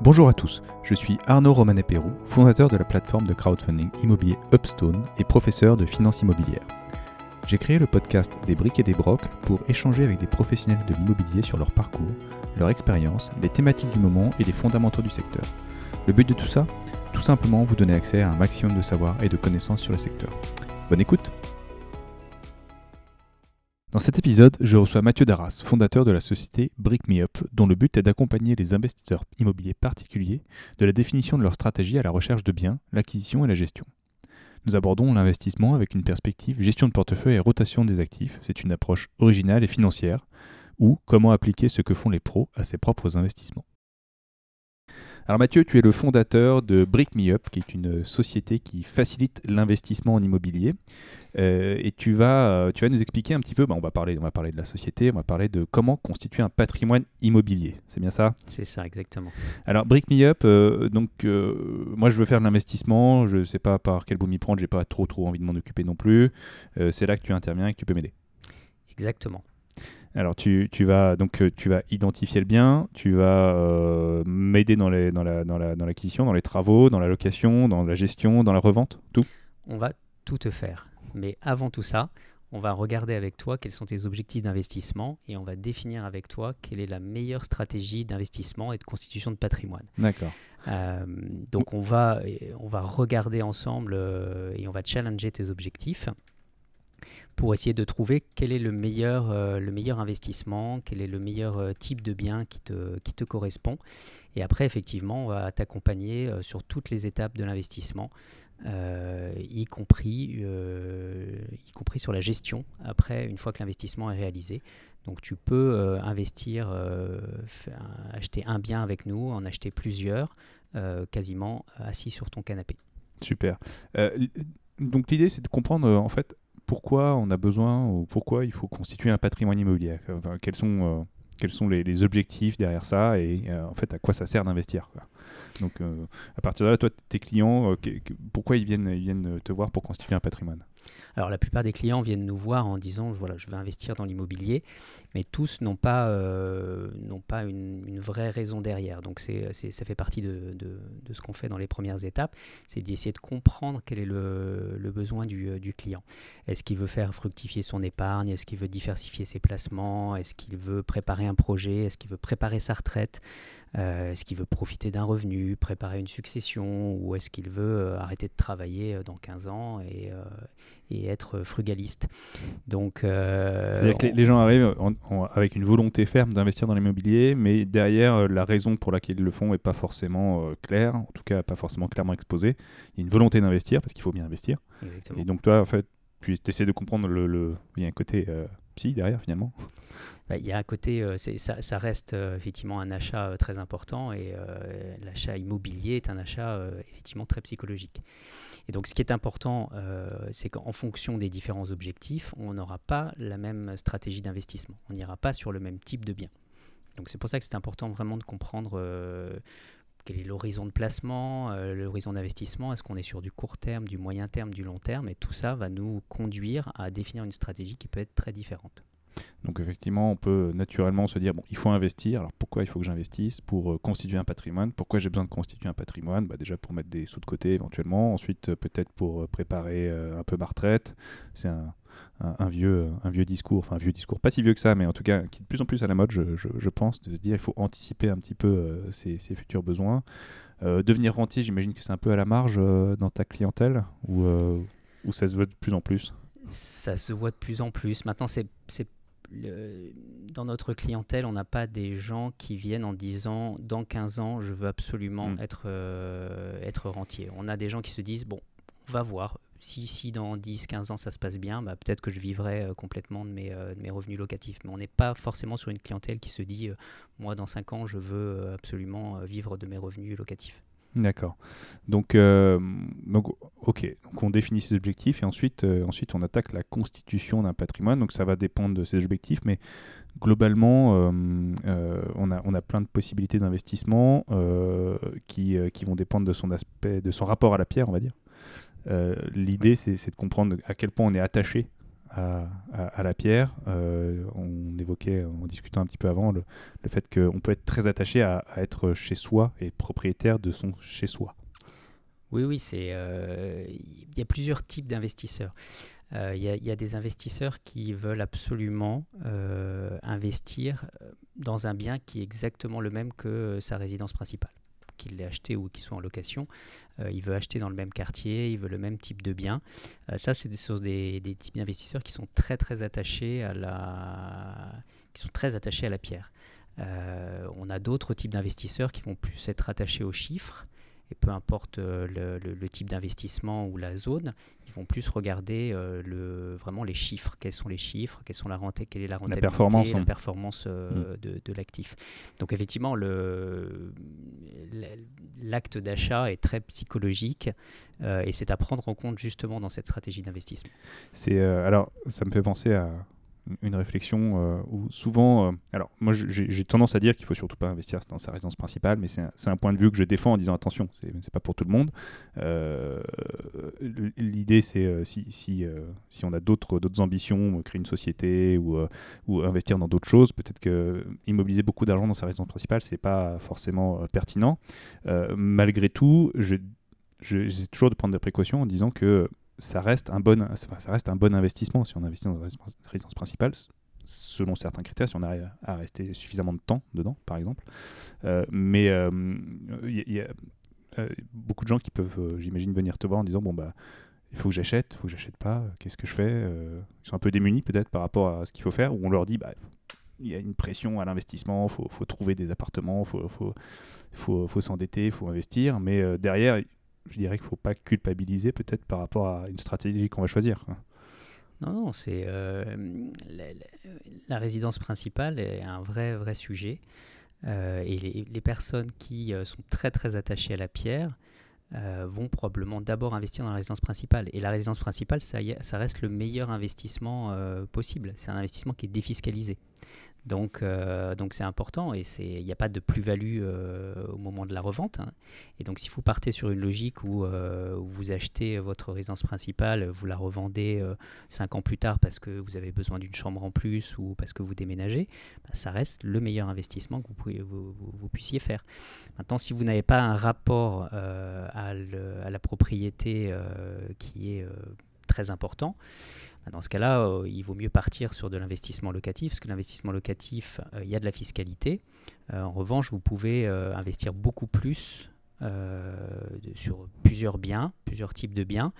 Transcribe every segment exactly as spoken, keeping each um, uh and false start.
Bonjour à tous, je suis Arnaud Romanet-Pérou, fondateur de la plateforme de crowdfunding immobilier Upstone et professeur de finance immobilière. J'ai créé le podcast Des briques et des brocs pour échanger avec des professionnels de l'immobilier sur leur parcours, leur expérience, les thématiques du moment et les fondamentaux du secteur. Le but de tout ça, tout simplement vous donner accès à un maximum de savoir et de connaissances sur le secteur. Bonne écoute! Dans cet épisode, je reçois Mathieu Daras, fondateur de la société BrickMeUp, dont le but est d'accompagner les investisseurs immobiliers particuliers de la définition de leur stratégie à la recherche de biens, l'acquisition et la gestion. Nous abordons l'investissement avec une perspective gestion de portefeuille et rotation des actifs. C'est une approche originale et financière, ou comment appliquer ce que font les pros à ses propres investissements. Alors Mathieu, tu es le fondateur de BrickMeUp, qui est une société qui facilite l'investissement en immobilier. Euh, et tu vas, tu vas nous expliquer un petit peu, bah on, va parler, on va parler de la société, on va parler de comment constituer un patrimoine immobilier. C'est bien ça ? C'est ça, exactement. Alors BrickMeUp, euh, donc euh, moi je veux faire de l'investissement, je ne sais pas par quel bout m'y prendre, je n'ai pas trop, trop envie de m'en occuper non plus. Euh, c'est là que tu interviens et que tu peux m'aider. Exactement. Alors tu, tu vas donc tu vas identifier le bien, tu vas euh, m'aider dans les dans la dans la dans l'acquisition, dans les travaux, dans la location, dans la gestion, dans la revente, tout. On va tout te faire. Mais avant tout ça, on va regarder avec toi quels sont tes objectifs d'investissement et on va définir avec toi quelle est la meilleure stratégie d'investissement et de constitution de patrimoine. D'accord. Euh, donc on va on va regarder ensemble et on va challenger tes objectifs pour essayer de trouver quel est le meilleur, euh, le meilleur investissement, quel est le meilleur euh, type de bien qui te, qui te correspond. Et après, effectivement, on va t'accompagner euh, sur toutes les étapes de l'investissement, euh, y compris, euh, y compris sur la gestion, après, une fois que l'investissement est réalisé. Donc, tu peux euh, investir, euh, faire, acheter un bien avec nous, en acheter plusieurs, euh, quasiment assis sur ton canapé. Super. Euh, donc, l'idée, c'est de comprendre, euh, en fait, pourquoi on a besoin ou pourquoi il faut constituer un patrimoine immobilier, enfin, quels sont, euh, quels sont les, les objectifs derrière ça et euh, en fait à quoi ça sert d'investir, quoi. Donc euh, à partir de là, toi, tes clients, euh, que, que, pourquoi ils viennent, ils viennent te voir pour constituer un patrimoine ? Alors la plupart des clients viennent nous voir en disant voilà, je vais investir dans l'immobilier, mais tous n'ont pas, euh, n'ont pas une, une vraie raison derrière. Donc c'est, c'est, ça fait partie de, de, de ce qu'on fait dans les premières étapes, c'est d'essayer de comprendre quel est le, le besoin du, du client. Est-ce qu'il veut faire fructifier son épargne? Est-ce qu'il veut diversifier ses placements? Est-ce qu'il veut préparer un projet? Est-ce qu'il veut préparer sa retraite? Euh, est-ce qu'il veut profiter d'un revenu, préparer une succession, ou est-ce qu'il veut euh, arrêter de travailler euh, dans quinze ans et, euh, et être euh, frugaliste? Donc, euh, c'est-à-dire on... que les, les gens arrivent en, en, avec une volonté ferme d'investir dans l'immobilier, mais derrière, euh, la raison pour laquelle ils le font n'est pas forcément euh, claire, en tout cas pas forcément clairement exposée. Il y a une volonté d'investir, parce qu'il faut bien investir. Exactement. Et donc toi, en fait, tu essaies de comprendre le, le... Il y a un côté... Euh... psy derrière finalement. Bah, y a un côté, euh, c'est, ça, ça reste euh, effectivement un achat euh, très important et euh, l'achat immobilier est un achat euh, effectivement très psychologique. Et donc ce qui est important, euh, c'est qu'en fonction des différents objectifs, on n'aura pas la même stratégie d'investissement. On n'ira pas sur le même type de bien. Donc c'est pour ça que c'est important vraiment de comprendre euh, quel est l'horizon de placement, euh, l'horizon d'investissement, est-ce qu'on est sur du court terme, du moyen terme, du long terme, et tout ça va nous conduire à définir une stratégie qui peut être très différente. Donc effectivement, on peut naturellement se dire, bon, il faut investir, alors pourquoi il faut que j'investisse? Pour euh, constituer un patrimoine. Pourquoi j'ai besoin de constituer un patrimoine? Bah, déjà pour mettre des sous de côté éventuellement, ensuite euh, peut-être pour préparer euh, un peu ma retraite, c'est un... Un, un, vieux, un vieux discours, enfin un vieux discours, pas si vieux que ça, mais en tout cas qui est de plus en plus à la mode, je, je, je pense, de se dire il faut anticiper un petit peu euh, ses, ses futurs besoins. Euh, devenir rentier, j'imagine que c'est un peu à la marge euh, dans ta clientèle, ou euh, ça se voit de plus en plus? Ça se voit de plus en plus. Maintenant, c'est, c'est le... dans notre clientèle, on n'a pas des gens qui viennent en disant dans quinze ans, je veux absolument mmh. être, euh, être rentier. On a des gens qui se disent, bon, on va voir. Si, si dans dix à quinze ans ça se passe bien, bah peut-être que je vivrai euh, complètement de mes, euh, de mes revenus locatifs. Mais on n'est pas forcément sur une clientèle qui se dit euh, « moi dans cinq ans je veux absolument vivre de mes revenus locatifs ». D'accord. Donc, euh, donc, ok. Donc, on définit ses objectifs et ensuite, euh, ensuite on attaque la constitution d'un patrimoine. Donc, ça va dépendre de ses objectifs, mais globalement, euh, euh, on a, on a plein de possibilités d'investissement euh, qui, euh, qui vont dépendre de son aspect, de son rapport à la pierre, on va dire. Euh, l'idée, ouais. c'est, c'est de comprendre à quel point on est attaché à, à, à la pierre. Euh, on évoquait, en discutant un petit peu avant, le, le fait qu'on peut être très attaché à, à être chez soi et propriétaire de son chez soi. Oui, oui, c'est, euh, y a plusieurs types d'investisseurs. Il euh, y, y a des investisseurs qui veulent absolument euh, investir dans un bien qui est exactement le même que sa résidence principale, qu'il l'ait acheté ou qu'il soit en location. Euh, il veut acheter dans le même quartier, il veut le même type de bien. Euh, ça, c'est des, des, des types d'investisseurs qui sont très, très attachés à la, qui sont très attachés à la pierre. Euh, on a d'autres types d'investisseurs qui vont plus être attachés aux chiffres. Et peu importe euh, le, le, le type d'investissement ou la zone, ils vont plus regarder euh, le, vraiment les chiffres. Quels sont les chiffres, quelles sont la renta- quelle est la rentabilité, la performance, la performance euh, mmh. de, de l'actif. Donc effectivement, le, l'acte d'achat est très psychologique euh, et c'est à prendre en compte justement dans cette stratégie d'investissement. C'est, euh, alors, ça me fait penser à une réflexion euh, où souvent... Euh, alors, moi, j'ai, j'ai tendance à dire qu'il ne faut surtout pas investir dans sa résidence principale, mais c'est un, c'est un point de vue que je défends en disant, attention, ce n'est pas pour tout le monde. Euh, l'idée, c'est euh, si, si, euh, si on a d'autres, d'autres ambitions, créer une société ou, euh, ou investir dans d'autres choses, peut-être qu'immobiliser beaucoup d'argent dans sa résidence principale, ce n'est pas forcément euh, pertinent. Euh, malgré tout, je, je, j'essaie toujours de prendre des précautions en disant que ça reste un bon, ça reste un bon investissement si on investit dans une résidence principale, selon certains critères, si on arrive à rester suffisamment de temps dedans, par exemple. Euh, mais il euh, y, y a euh, beaucoup de gens qui peuvent, euh, j'imagine, venir te voir en disant « bon bah, il faut que j'achète, il faut que j'achète pas, qu'est-ce que je fais euh, ?» Ils sont un peu démunis peut-être par rapport à ce qu'il faut faire, où on leur dit bah, « il y a une pression à l'investissement, il faut, faut trouver des appartements, il faut, faut, faut, faut s'endetter, il faut investir », mais euh, derrière... je dirais qu'il ne faut pas culpabiliser peut-être par rapport à une stratégie qu'on va choisir. Non, non, c'est euh, la, la résidence principale est un vrai, vrai sujet. Euh, et les, les personnes qui euh, sont très, très attachées à la pierre euh, vont probablement d'abord investir dans la résidence principale. Et la résidence principale, ça, y a, ça reste le meilleur investissement euh, possible. C'est un investissement qui est défiscalisé. Donc, euh, donc c'est important et il n'y a pas de plus-value euh, au moment de la revente. Hein. Et donc si vous partez sur une logique où, euh, où vous achetez votre résidence principale, vous la revendez euh, cinq ans plus tard parce que vous avez besoin d'une chambre en plus ou parce que vous déménagez, bah, ça reste le meilleur investissement que vous, pouvez, vous, vous, vous puissiez faire. Maintenant, si vous n'avez pas un rapport euh, à, le, à la propriété euh, qui est euh, très important, dans ce cas-là, euh, il vaut mieux partir sur de l'investissement locatif, parce que l'investissement locatif, euh, il y a de la fiscalité. Euh, en revanche, vous pouvez euh, investir beaucoup plus euh, de, sur plusieurs biens, plusieurs types de biens.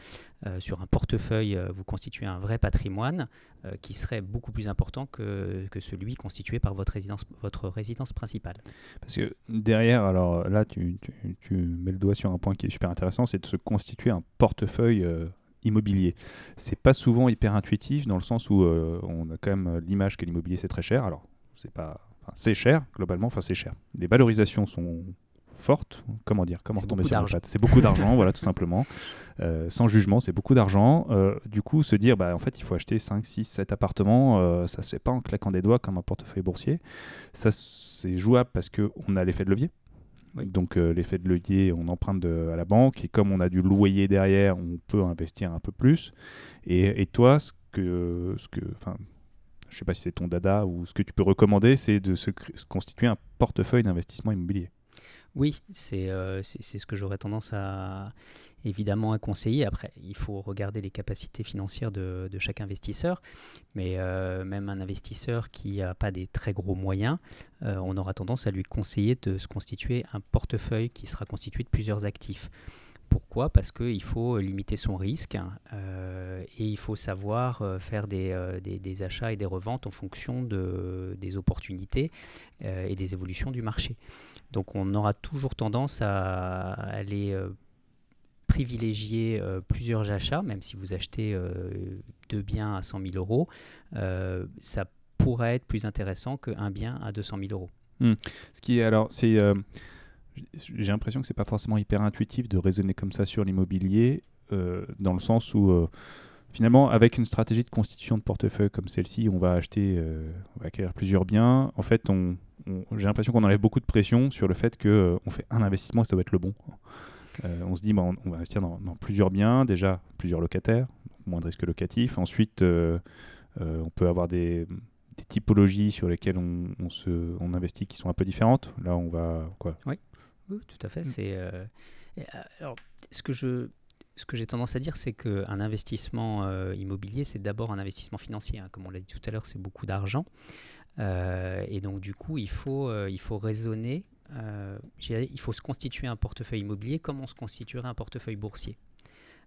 Euh, sur un portefeuille, euh, vous constituez un vrai patrimoine euh, qui serait beaucoup plus important que, que celui constitué par votre résidence, votre résidence principale. Parce que derrière, alors là, tu, tu, tu mets le doigt sur un point qui est super intéressant, c'est de se constituer un portefeuille euh immobilier. C'est pas souvent hyper intuitif dans le sens où euh, on a quand même l'image que l'immobilier c'est très cher. Alors c'est pas, enfin, c'est cher globalement. Enfin c'est cher. Les valorisations sont fortes. Comment dire, comment retomber sur les pattes ? C'est beaucoup d'argent, voilà tout simplement. Euh, sans jugement, c'est beaucoup d'argent. Euh, du coup, se dire bah en fait il faut acheter cinq, six, sept appartements. Euh, ça se fait pas en claquant des doigts comme un portefeuille boursier. Ça c'est jouable parce que on a l'effet de levier. Oui. Donc euh, l'effet de levier, on emprunte de, à la banque et comme on a du loyer derrière, on peut investir un peu plus. Et, et toi, ce que, ce que, enfin, je sais pas si c'est ton dada ou ce que tu peux recommander, c'est de se, se constituer un portefeuille d'investissement immobilier. Oui, c'est, euh, c'est, c'est ce que j'aurais tendance à évidemment à conseiller. Après, il faut regarder les capacités financières de, de chaque investisseur. Mais euh, même un investisseur qui n'a pas des très gros moyens, euh, on aura tendance à lui conseiller de se constituer un portefeuille qui sera constitué de plusieurs actifs. Pourquoi ? Parce qu'il faut limiter son risque euh, et il faut savoir euh, faire des, euh, des, des achats et des reventes en fonction de, des opportunités euh, et des évolutions du marché. Donc on aura toujours tendance à aller euh, privilégier euh, plusieurs achats, même si vous achetez euh, deux biens à cent mille euros, euh, ça pourrait être plus intéressant qu'un bien à deux cent mille euros. Mmh. Ce qui est alors, c'est... Euh j'ai l'impression que c'est pas forcément hyper intuitif de raisonner comme ça sur l'immobilier euh, dans le sens où euh, finalement avec une stratégie de constitution de portefeuille comme celle-ci on va acheter euh, on va acquérir plusieurs biens en fait on, on, j'ai l'impression qu'on enlève beaucoup de pression sur le fait qu'on euh, fait un investissement et ça doit être le bon euh, on se dit bah, on, on va investir dans, dans plusieurs biens déjà plusieurs locataires donc moins de risque locatif ensuite euh, Euh, on peut avoir des, des typologies sur lesquelles on, on, se, on investit qui sont un peu différentes. Là, on va... quoi. Oui. Oui, tout à fait. Mmh. C'est, euh... Alors, ce que je... Ce que j'ai tendance à dire, c'est qu'un investissement euh, immobilier, c'est d'abord un investissement financier. Hein. Comme on l'a dit tout à l'heure, c'est beaucoup d'argent. Euh, et donc, du coup, il faut, euh, il faut raisonner, euh, il faut se constituer un portefeuille immobilier comme on se constituerait un portefeuille boursier.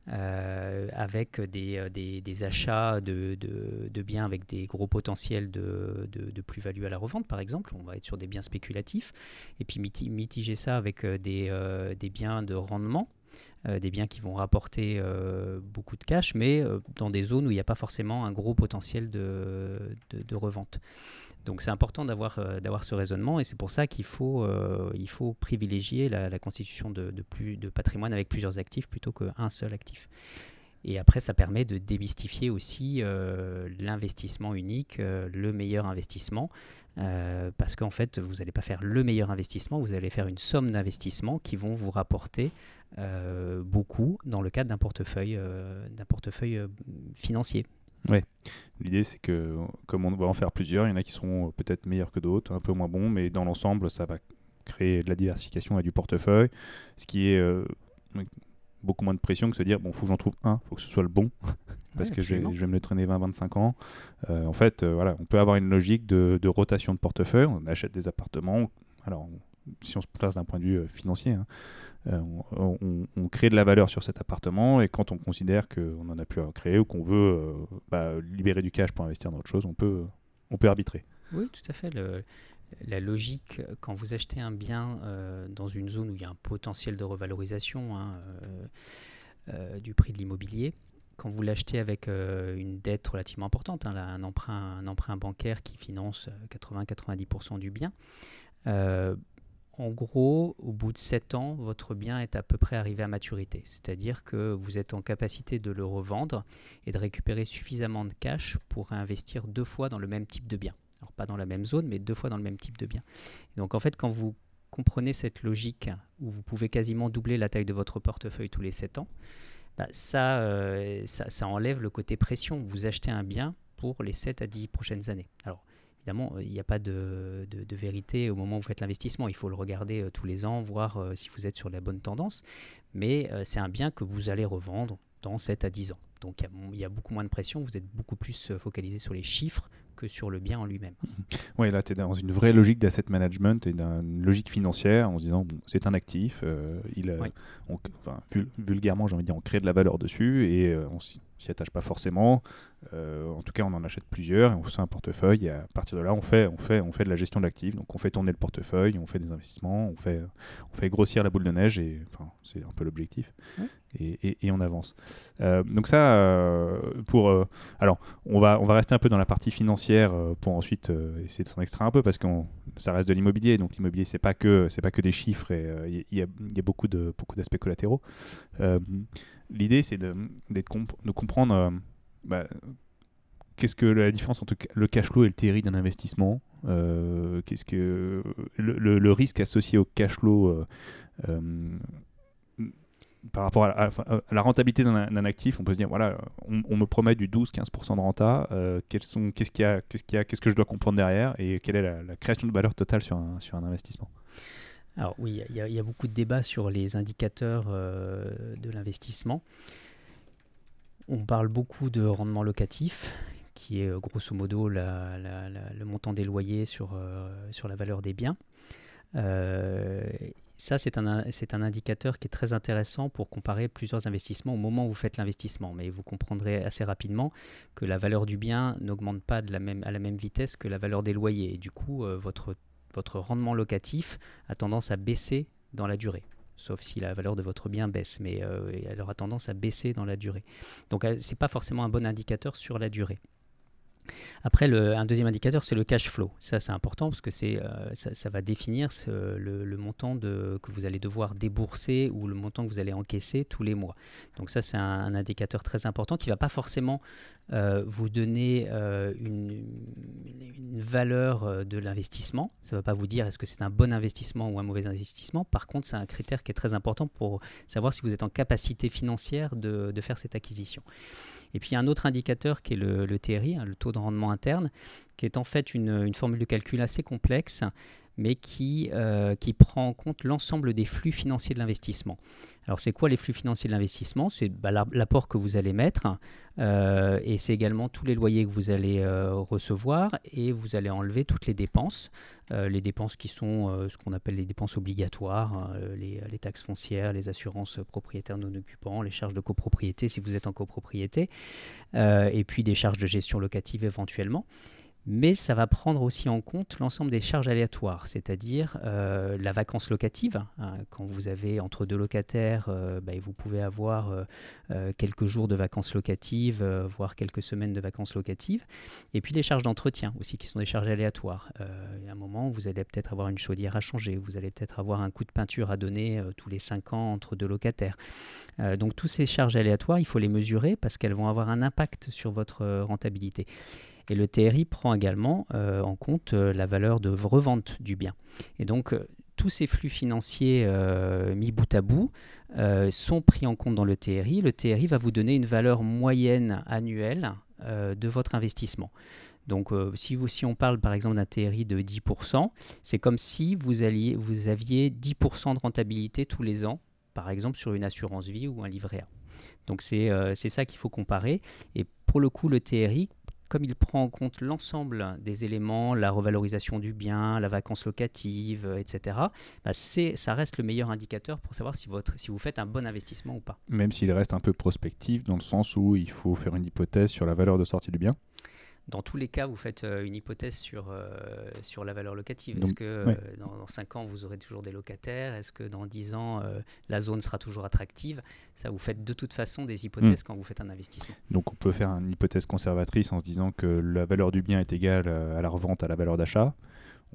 Euh, avec des, des, des achats de, de, de biens avec des gros potentiels de, de, de plus-value à la revente, par exemple. On va être sur des biens spéculatifs. Et puis, mitiger ça avec des, euh, des biens de rendement. Euh, des biens qui vont rapporter euh, beaucoup de cash, mais euh, dans des zones où il n'y a pas forcément un gros potentiel de, de, de revente. Donc c'est important d'avoir, euh, d'avoir ce raisonnement, et c'est pour ça qu'il faut, euh, il faut privilégier la, la constitution de, de, plus, de patrimoine avec plusieurs actifs plutôt qu'un seul actif. Et après, ça permet de démystifier aussi euh, l'investissement unique, euh, le meilleur investissement, euh, parce qu'en fait, vous n'allez pas faire le meilleur investissement, vous allez faire une somme d'investissements qui vont vous rapporter euh, beaucoup dans le cadre d'un portefeuille, euh, d'un portefeuille euh, financier. Oui, l'idée c'est que comme on va en faire plusieurs, il y en a qui seront peut-être meilleurs que d'autres, un peu moins bons, mais dans l'ensemble, ça va créer de la diversification et du portefeuille, ce qui est... Euh, beaucoup moins de pression que se dire bon, faut que j'en trouve un, faut que ce soit le bon parce ouais, que je vais, je vais me le traîner vingt à vingt-cinq ans. Euh, en fait, euh, voilà, on peut avoir une logique de, de rotation de portefeuille. On achète des appartements. Alors, on, si on se place d'un point de vue euh, financier, hein, euh, on, on, on crée de la valeur sur cet appartement, et quand on considère qu'on n'en a plus à créer ou qu'on veut euh, bah, libérer du cash pour investir dans autre chose, on peut, on peut arbitrer. Oui, tout à fait. Le... La logique, quand vous achetez un bien euh, dans une zone où il y a un potentiel de revalorisation hein, euh, euh, du prix de l'immobilier, quand vous l'achetez avec euh, une dette relativement importante, hein, là, un, emprunt, un emprunt bancaire qui finance quatre-vingts à quatre-vingt-dix pour cent du bien, euh, en gros, au bout de sept ans, votre bien est à peu près arrivé à maturité. C'est-à-dire que vous êtes en capacité de le revendre et de récupérer suffisamment de cash pour investir deux fois dans le même type de bien. Alors pas dans la même zone, mais deux fois dans le même type de bien. Et donc en fait, quand vous comprenez cette logique où vous pouvez quasiment doubler la taille de votre portefeuille tous les sept ans, bah ça, euh, ça, ça enlève le côté pression. Vous achetez un bien pour les sept à dix prochaines années. Alors évidemment, il n'y a pas de, de, de vérité au moment où vous faites l'investissement. Il faut le regarder euh, tous les ans, voir euh, si vous êtes sur la bonne tendance. Mais euh, c'est un bien que vous allez revendre dans sept à dix ans. Donc il y, y a beaucoup moins de pression. Vous êtes beaucoup plus euh, focalisé sur les chiffres que sur le bien en lui-même. Oui, là, tu es dans une vraie logique d'asset management et d'une logique financière en se disant, bon, c'est un actif, euh, il, oui. on, enfin, vul, vulgairement, j'ai envie de dire, on crée de la valeur dessus et euh, on s'y attache pas forcément. Euh, en tout cas, on en achète plusieurs et on fait un portefeuille. Et à partir de là, on fait, on fait, on fait de la gestion de l'actif. Donc, on fait tourner le portefeuille, on fait des investissements, on fait, on fait grossir la boule de neige et enfin, c'est un peu l'objectif. Oui. Et, et, et on avance. Euh, donc ça, euh, pour... Euh, alors, on va, on va rester un peu dans la partie financière pour ensuite euh, essayer de s'en extraire un peu, parce que on, ça reste de l'immobilier, donc l'immobilier c'est pas que c'est pas que des chiffres, et il euh, y, y a beaucoup de beaucoup d'aspects collatéraux. Euh, l'idée c'est de de, comp- de comprendre euh, bah, qu'est-ce que la différence entre le cash flow et le T R I d'un investissement, euh, qu'est-ce que le, le, le risque associé au cash flow euh, euh, par rapport à la, à la rentabilité d'un, d'un actif. On peut se dire, voilà, on, on me promet du douze à quinze pour cent de renta, euh, quels sont, qu'est-ce, qu'il y a, qu'est-ce, qu'il y a, qu'est-ce que je dois comprendre derrière, et quelle est la, la création de valeur totale sur un, sur un investissement. Alors oui, il y, y a beaucoup de débats sur les indicateurs euh, de l'investissement. On parle beaucoup de rendement locatif, qui est grosso modo la, la, la, le montant des loyers sur, euh, sur la valeur des biens. Euh, Ça, c'est un, c'est un indicateur qui est très intéressant pour comparer plusieurs investissements au moment où vous faites l'investissement. Mais vous comprendrez assez rapidement que la valeur du bien n'augmente pas de la même, à la même vitesse que la valeur des loyers. Et du coup, euh, votre, votre rendement locatif a tendance à baisser dans la durée. Sauf si la valeur de votre bien baisse, mais euh, elle aura tendance à baisser dans la durée. Donc, euh, c'est pas forcément un bon indicateur sur la durée. Après, le, un deuxième indicateur, c'est le cash flow. Ça, c'est important parce que c'est, euh, ça, ça va définir ce, le, le montant de, que vous allez devoir débourser ou le montant que vous allez encaisser tous les mois. Donc ça, c'est un, un indicateur très important qui ne va pas forcément euh, vous donner euh, une, une valeur de l'investissement. Ça ne va pas vous dire est-ce que c'est un bon investissement ou un mauvais investissement. Par contre, c'est un critère qui est très important pour savoir si vous êtes en capacité financière de, de faire cette acquisition. Et puis il y a un autre indicateur qui est le, le T R I, hein, le taux de rendement interne, qui est en fait une, une formule de calcul assez complexe, mais qui, euh, qui prend en compte l'ensemble des flux financiers de l'investissement. Alors c'est quoi les flux financiers de l'investissement? C'est bah, l'apport que vous allez mettre, euh, et c'est également tous les loyers que vous allez euh, recevoir, et vous allez enlever toutes les dépenses, euh, les dépenses qui sont euh, ce qu'on appelle les dépenses obligatoires, euh, les, les taxes foncières, les assurances propriétaires non occupants, les charges de copropriété si vous êtes en copropriété, euh, et puis des charges de gestion locative éventuellement. Mais ça va prendre aussi en compte l'ensemble des charges aléatoires, c'est-à-dire euh, la vacance locative. Hein, quand vous avez entre deux locataires, euh, bah, vous pouvez avoir euh, quelques jours de vacances locatives, euh, voire quelques semaines de vacances locatives. Et puis les charges d'entretien aussi, qui sont des charges aléatoires. Euh, à un moment, vous allez peut-être avoir une chaudière à changer, vous allez peut-être avoir un coup de peinture à donner euh, tous les cinq ans entre deux locataires. Euh, donc toutes ces charges aléatoires, il faut les mesurer parce qu'elles vont avoir un impact sur votre euh, rentabilité. Et le T R I prend également euh, en compte euh, la valeur de revente du bien. Et donc, euh, tous ces flux financiers euh, mis bout à bout euh, sont pris en compte dans le T R I. Le T R I va vous donner une valeur moyenne annuelle euh, de votre investissement. Donc, euh, si, vous, si on parle par exemple d'un T R I de dix pour cent, c'est comme si vous, alliez, vous aviez dix pour cent de rentabilité tous les ans, par exemple sur une assurance vie ou un livret A. Donc, c'est, euh, c'est ça qu'il faut comparer. Et pour le coup, le T R I, comme il prend en compte l'ensemble des éléments, la revalorisation du bien, la vacance locative, et cetera, bah c'est, ça reste le meilleur indicateur pour savoir si, votre, si vous faites un bon investissement ou pas. Même s'il reste un peu prospectif, dans le sens où il faut faire une hypothèse sur la valeur de sortie du bien. Dans tous les cas, vous faites euh, une hypothèse sur, euh, sur la valeur locative. Est-ce Donc, que ouais. euh, dans, dans cinq ans, vous aurez toujours des locataires? Est-ce que dans dix ans, euh, la zone sera toujours attractive? Ça, vous faites de toute façon des hypothèses mmh. quand vous faites un investissement. Donc, on peut faire une hypothèse conservatrice en se disant que la valeur du bien est égale à la revente, à la valeur d'achat.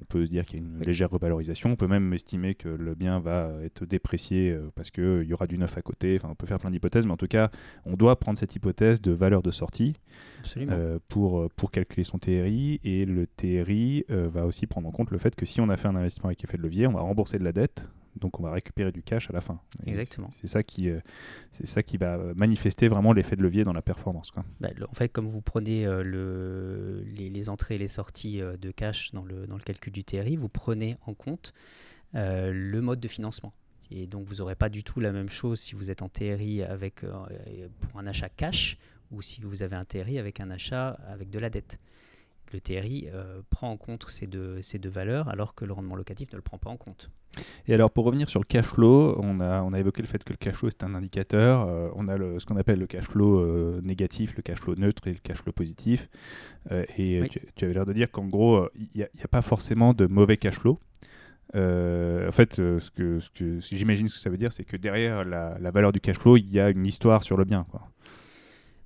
On peut dire qu'il y a une oui. légère revalorisation. On peut même estimer que le bien va être déprécié parce qu'il y aura du neuf à côté. Enfin, on peut faire plein d'hypothèses, mais en tout cas, on doit prendre cette hypothèse de valeur de sortie euh, pour, pour calculer son T R I. Et le T R I euh, va aussi prendre en compte le fait que si on a fait un investissement avec effet de levier, on va rembourser de la dette. Donc, on va récupérer du cash à la fin. Et exactement. C'est, c'est, ça qui, euh, c'est ça qui va manifester vraiment l'effet de levier dans la performance, quoi. Bah, le, en fait, comme vous prenez euh, le, les, les entrées et les sorties euh, de cash dans le, dans le calcul du T R I, vous prenez en compte euh, le mode de financement. Et donc, vous n'aurez pas du tout la même chose si vous êtes en T R I avec, euh, pour un achat cash ou si vous avez un T R I avec un achat avec de la dette. Le T R I euh, prend en compte ces deux, ces deux valeurs alors que le rendement locatif ne le prend pas en compte. Et alors pour revenir sur le cash flow, on a, on a évoqué le fait que le cash flow c'est un indicateur, euh, on a le, ce qu'on appelle le cash flow euh, négatif, le cash flow neutre et le cash flow positif. Euh, et oui. tu, tu avais l'air de dire qu'en gros, il n'y a, a pas forcément de mauvais cash flow. Euh, en fait, ce que, ce que, ce que j'imagine ce que ça veut dire, c'est que derrière la, la valeur du cash flow, il y a une histoire sur le bien, quoi.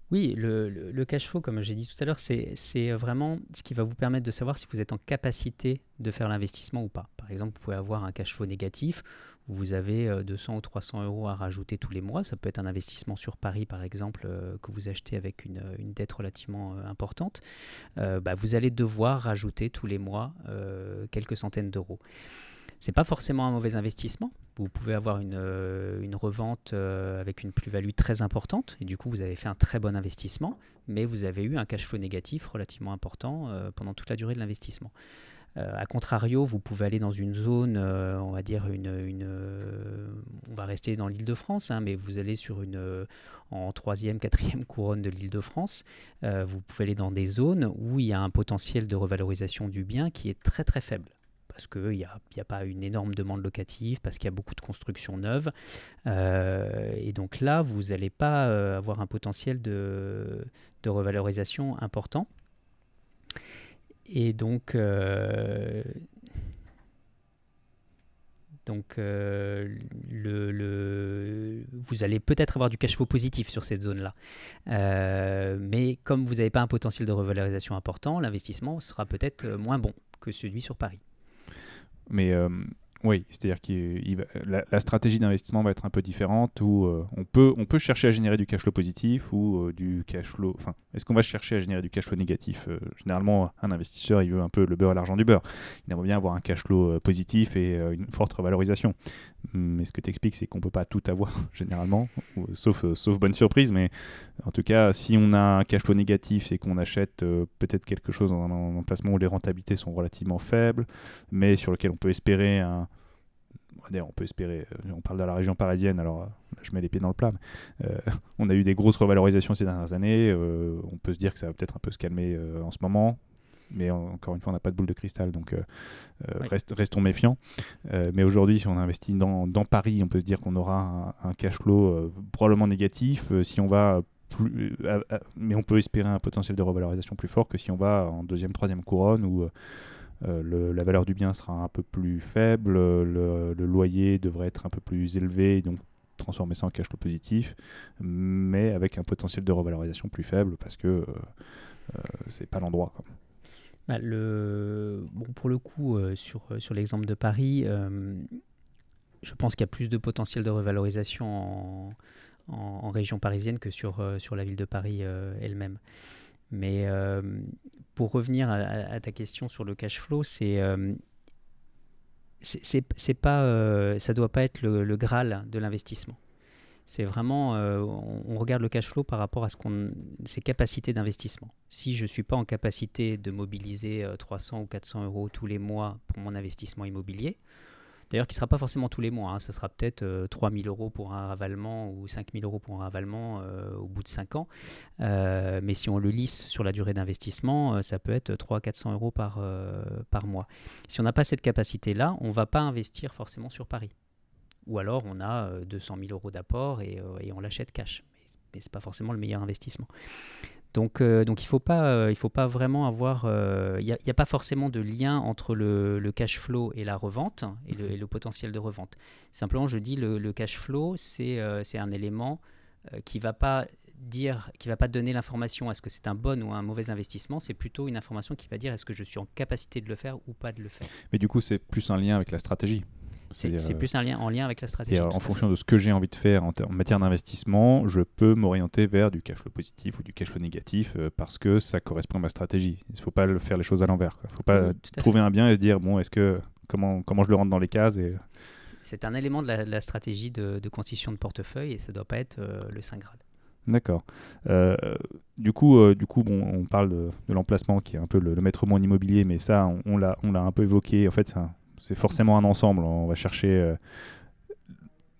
Oui, le, le, le cash flow, comme j'ai dit tout à l'heure, c'est, c'est vraiment ce qui va vous permettre de savoir si vous êtes en capacité de faire l'investissement ou pas. Par exemple, vous pouvez avoir un cash flow négatif où vous avez deux cents ou trois cents euros à rajouter tous les mois. Ça peut être un investissement sur Paris, par exemple, euh, que vous achetez avec une, une dette relativement euh, importante. Euh, bah, vous allez devoir rajouter tous les mois euh, quelques centaines d'euros. Ce n'est pas forcément un mauvais investissement. Vous pouvez avoir une, euh, une revente euh, avec une plus-value très importante et du coup, vous avez fait un très bon investissement, mais vous avez eu un cash flow négatif relativement important euh, pendant toute la durée de l'investissement. Euh, a contrario, vous pouvez aller dans une zone, euh, on va dire, une, une, euh, on va rester dans l'Île-de-France, hein, mais vous allez sur une, euh, en troisième, quatrième couronne de l'Île-de-France, euh, vous pouvez aller dans des zones où il y a un potentiel de revalorisation du bien qui est très très faible. Parce qu'il n'y a, a pas une énorme demande locative, parce qu'il y a beaucoup de constructions neuves. Euh, et donc là, vous n'allez pas euh, avoir un potentiel de, de revalorisation important. Et donc, euh, donc euh, le, le, vous allez peut-être avoir du cash flow positif sur cette zone-là. Euh, mais comme vous n'avez pas un potentiel de revalorisation important, l'investissement sera peut-être moins bon que celui sur Paris. Mais euh, Oui, c'est-à-dire que la, la stratégie d'investissement va être un peu différente, où euh, on, peut, on peut chercher à générer du cash flow positif ou euh, du cash flow... Enfin, est-ce qu'on va chercher à générer du cash flow négatif ? euh, Généralement, un investisseur, il veut un peu le beurre et l'argent du beurre. Il aimerait bien avoir un cash flow euh, positif et euh, une forte revalorisation. Mais ce que tu expliques, c'est qu'on ne peut pas tout avoir, généralement, ou, sauf, euh, sauf bonne surprise. Mais en tout cas, si on a un cash flow négatif, c'est qu'on achète euh, peut-être quelque chose dans un placement où les rentabilités sont relativement faibles, mais sur lequel on peut espérer un... D'ailleurs, on peut espérer, on parle de la région parisienne, alors là, je mets les pieds dans le plat, mais, euh, on a eu des grosses revalorisations ces dernières années, euh, on peut se dire que ça va peut-être un peu se calmer euh, en ce moment, mais en, encore une fois, on n'a pas de boule de cristal, donc euh, oui. rest, restons méfiants. Euh, mais aujourd'hui, si on investit dans, dans Paris, on peut se dire qu'on aura un, un cash flow euh, probablement négatif, euh, si on va plus, euh, euh, mais on peut espérer un potentiel de revalorisation plus fort que si on va en deuxième, troisième couronne, ou... Euh, Euh, le, la valeur du bien sera un peu plus faible, le, le loyer devrait être un peu plus élevé, donc transformer ça en cash flow positif, mais avec un potentiel de revalorisation plus faible parce que euh, euh, c'est pas l'endroit. Quoi. Bah, le... Bon, pour le coup, euh, sur, sur l'exemple de Paris, euh, je pense qu'il y a plus de potentiel de revalorisation en, en, en région parisienne que sur, euh, sur la ville de Paris euh, elle-même. Mais euh, pour revenir à, à ta question sur le cash flow, c'est, euh, c'est, c'est, c'est pas, euh, ça ne doit pas être le, le Graal de l'investissement. C'est vraiment, euh, on, on regarde le cash flow par rapport à ce qu'on, ses capacités d'investissement. Si je ne suis pas en capacité de mobiliser euh, trois cents ou quatre cents euros tous les mois pour mon investissement immobilier, d'ailleurs qui ne sera pas forcément tous les mois, hein, ça sera peut-être euh, trois mille euros pour un ravalement ou cinq mille euros pour un ravalement euh, au bout de cinq ans. Euh, mais si on le lisse sur la durée d'investissement, euh, ça peut être trois cents à quatre cents euros par, euh, par mois. Si on n'a pas cette capacité-là, on ne va pas investir forcément sur Paris. Ou alors on a euh, deux cent mille euros d'apport et, euh, et on l'achète cash. Mais ce n'est pas forcément le meilleur investissement. Donc, euh, donc il ne faut, euh, faut pas vraiment avoir... Il euh, n'y a, a pas forcément de lien entre le, le cash flow et la revente, et le, et le potentiel de revente. Simplement, je dis le, le cash flow, c'est, euh, c'est un élément euh, qui ne va pas dire, qui ne va pas donner l'information est-ce que c'est un bon ou un mauvais investissement, c'est plutôt une information qui va dire est-ce que je suis en capacité de le faire ou pas de le faire. Mais du coup, c'est plus un lien avec la stratégie. C'est, c'est plus un lien, en lien avec la stratégie. En fonction de ce que j'ai envie de faire en, ter- en matière d'investissement, je peux m'orienter vers du cash flow positif ou du cash flow négatif euh, parce que ça correspond à ma stratégie. Il ne faut pas le faire les choses à l'envers. Il ne faut pas trouver un bien et se dire bon, est-ce que, comment, comment je le rentre dans les cases et... C'est un élément de la, de la stratégie de, de constitution de portefeuille et ça ne doit pas être euh, le Saint Graal. D'accord. Euh, du coup, euh, du coup bon, on parle de, de l'emplacement qui est un peu le, le maître mot en immobilier, mais ça, on, on, l'a, on l'a un peu évoqué. En fait, c'est un... C'est forcément un ensemble. On va chercher euh,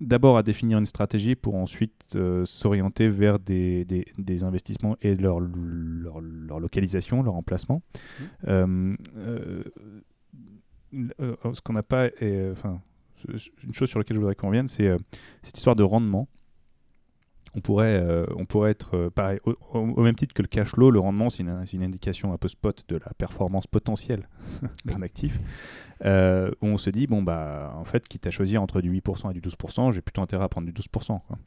d'abord à définir une stratégie pour ensuite euh, s'orienter vers des, des, des investissements et leur, leur, leur localisation, leur emplacement. Mmh. Euh, euh, euh, ce qu'on n'a pas... Et, enfin, une chose sur laquelle je voudrais qu'on revienne, c'est euh, cette histoire de rendement. On pourrait, euh, on pourrait être euh, pareil, au, au même titre que le cash flow, le rendement, c'est une, c'est une indication un peu spot de la performance potentielle d'un actif. Euh, on se dit, bon, bah, en fait, quitte à choisir entre du huit pour cent et du douze pour cent, j'ai plutôt intérêt à prendre du douze pour cent. Quoi.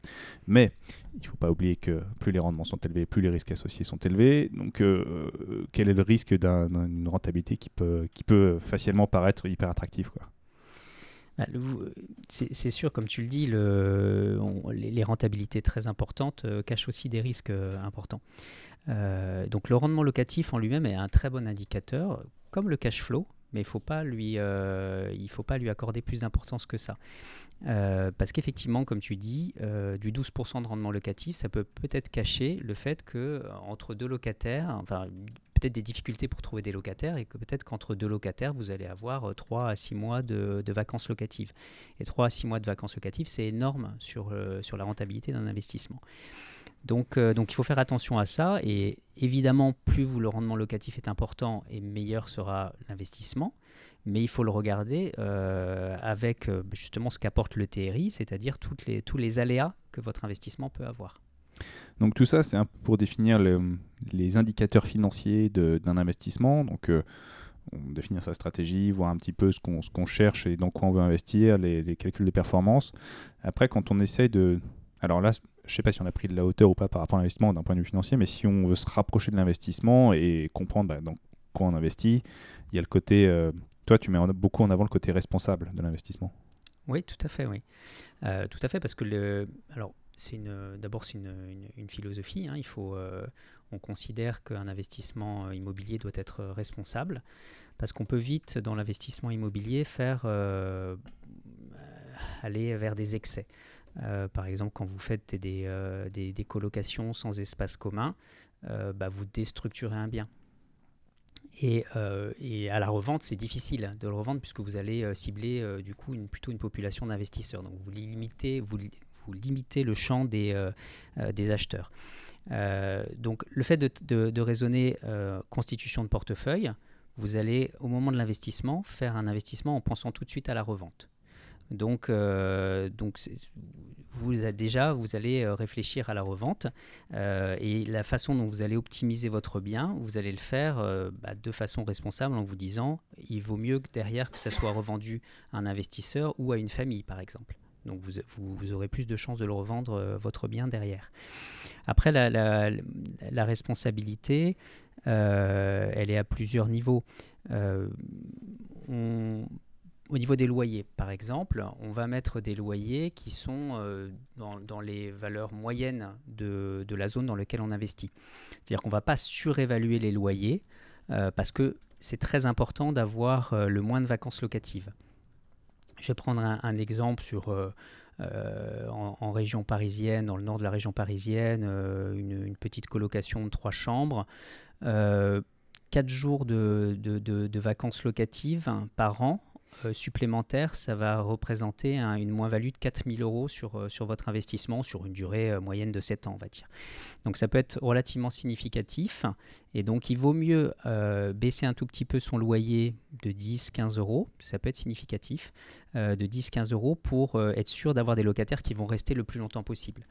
Mais il ne faut pas oublier que plus les rendements sont élevés, plus les risques associés sont élevés. Donc, euh, quel est le risque d'un, d'une rentabilité qui peut, qui peut facilement paraître hyper attractive quoi. C'est, c'est sûr, comme tu le dis, le, on, les, les rentabilités très importantes euh, cachent aussi des risques euh, importants. Euh, donc le rendement locatif en lui-même est un très bon indicateur, comme le cash flow, mais il ne faut pas lui, euh, il faut pas lui accorder plus d'importance que ça. Euh, parce qu'effectivement, comme tu dis, euh, du douze pour cent de rendement locatif, ça peut peut-être cacher le fait qu'entre deux locataires, enfin peut-être des difficultés pour trouver des locataires et que peut-être qu'entre deux locataires, vous allez avoir trois à six mois de, de vacances locatives. Et trois à six mois de vacances locatives, c'est énorme sur, euh, sur la rentabilité d'un investissement. Donc, euh, donc il faut faire attention à ça et évidemment plus vous, le rendement locatif est important et meilleur sera l'investissement, mais il faut le regarder euh, avec euh, justement ce qu'apporte le T R I, c'est-à-dire toutes les, tous les aléas que votre investissement peut avoir. Donc tout ça c'est un peu pour définir le, les indicateurs financiers de, d'un investissement, donc euh, on définir sa stratégie, voir un petit peu ce qu'on, ce qu'on cherche et dans quoi on veut investir, les, les calculs de performance. Après quand on essaye de... Alors là, je ne sais pas si on a pris de la hauteur ou pas par rapport à l'investissement d'un point de vue financier, mais si on veut se rapprocher de l'investissement et comprendre bah, dans quoi on investit, il y a le côté euh, Toi, tu mets en, beaucoup en avant le côté responsable de l'investissement. Oui, tout à fait, oui. Euh, tout à fait, parce que le, alors, c'est une, d'abord, c'est une, une, une philosophie. Hein, il faut, euh, on considère qu'un investissement immobilier doit être responsable, parce qu'on peut vite, dans l'investissement immobilier, faire euh, aller vers des excès. Euh, par exemple, quand vous faites des, euh, des, des colocations sans espace commun, euh, bah, vous déstructurez un bien. Et, euh, et à la revente, c'est difficile de le revendre puisque vous allez euh, cibler euh, du coup une, plutôt une population d'investisseurs. Donc vous limitez, vous, vous limitez le champ des, euh, des acheteurs. Euh, donc le fait de, de, de raisonner euh, constitution de portefeuille, vous allez au moment de l'investissement faire un investissement en pensant tout de suite à la revente. Donc, euh, donc vous, déjà, vous allez réfléchir à la revente euh, et la façon dont vous allez optimiser votre bien, vous allez le faire euh, bah, de façon responsable en vous disant il vaut mieux que derrière que ça soit revendu à un investisseur ou à une famille, par exemple. Donc, vous, vous, vous aurez plus de chances de le revendre euh, votre bien derrière. Après, la, la, la responsabilité, euh, elle est à plusieurs niveaux. Euh, on... Au niveau des loyers, par exemple, on va mettre des loyers qui sont euh, dans, dans les valeurs moyennes de, de la zone dans laquelle on investit. C'est-à-dire qu'on ne va pas surévaluer les loyers euh, parce que c'est très important d'avoir euh, le moins de vacances locatives. Je vais prendre un, un exemple sur, euh, euh, en, en région parisienne, dans le nord de la région parisienne, euh, une, une petite colocation de trois chambres. Euh, quatre jours de, de, de, de vacances locatives hein, par an. Euh, supplémentaire, ça va représenter un, une moins-value de quatre mille euros sur, euh, sur votre investissement, sur une durée euh, moyenne de sept ans, on va dire. Donc ça peut être relativement significatif, et donc il vaut mieux euh, baisser un tout petit peu son loyer de dix à quinze euros, ça peut être significatif, euh, de dix à quinze euros pour euh, être sûr d'avoir des locataires qui vont rester le plus longtemps possible.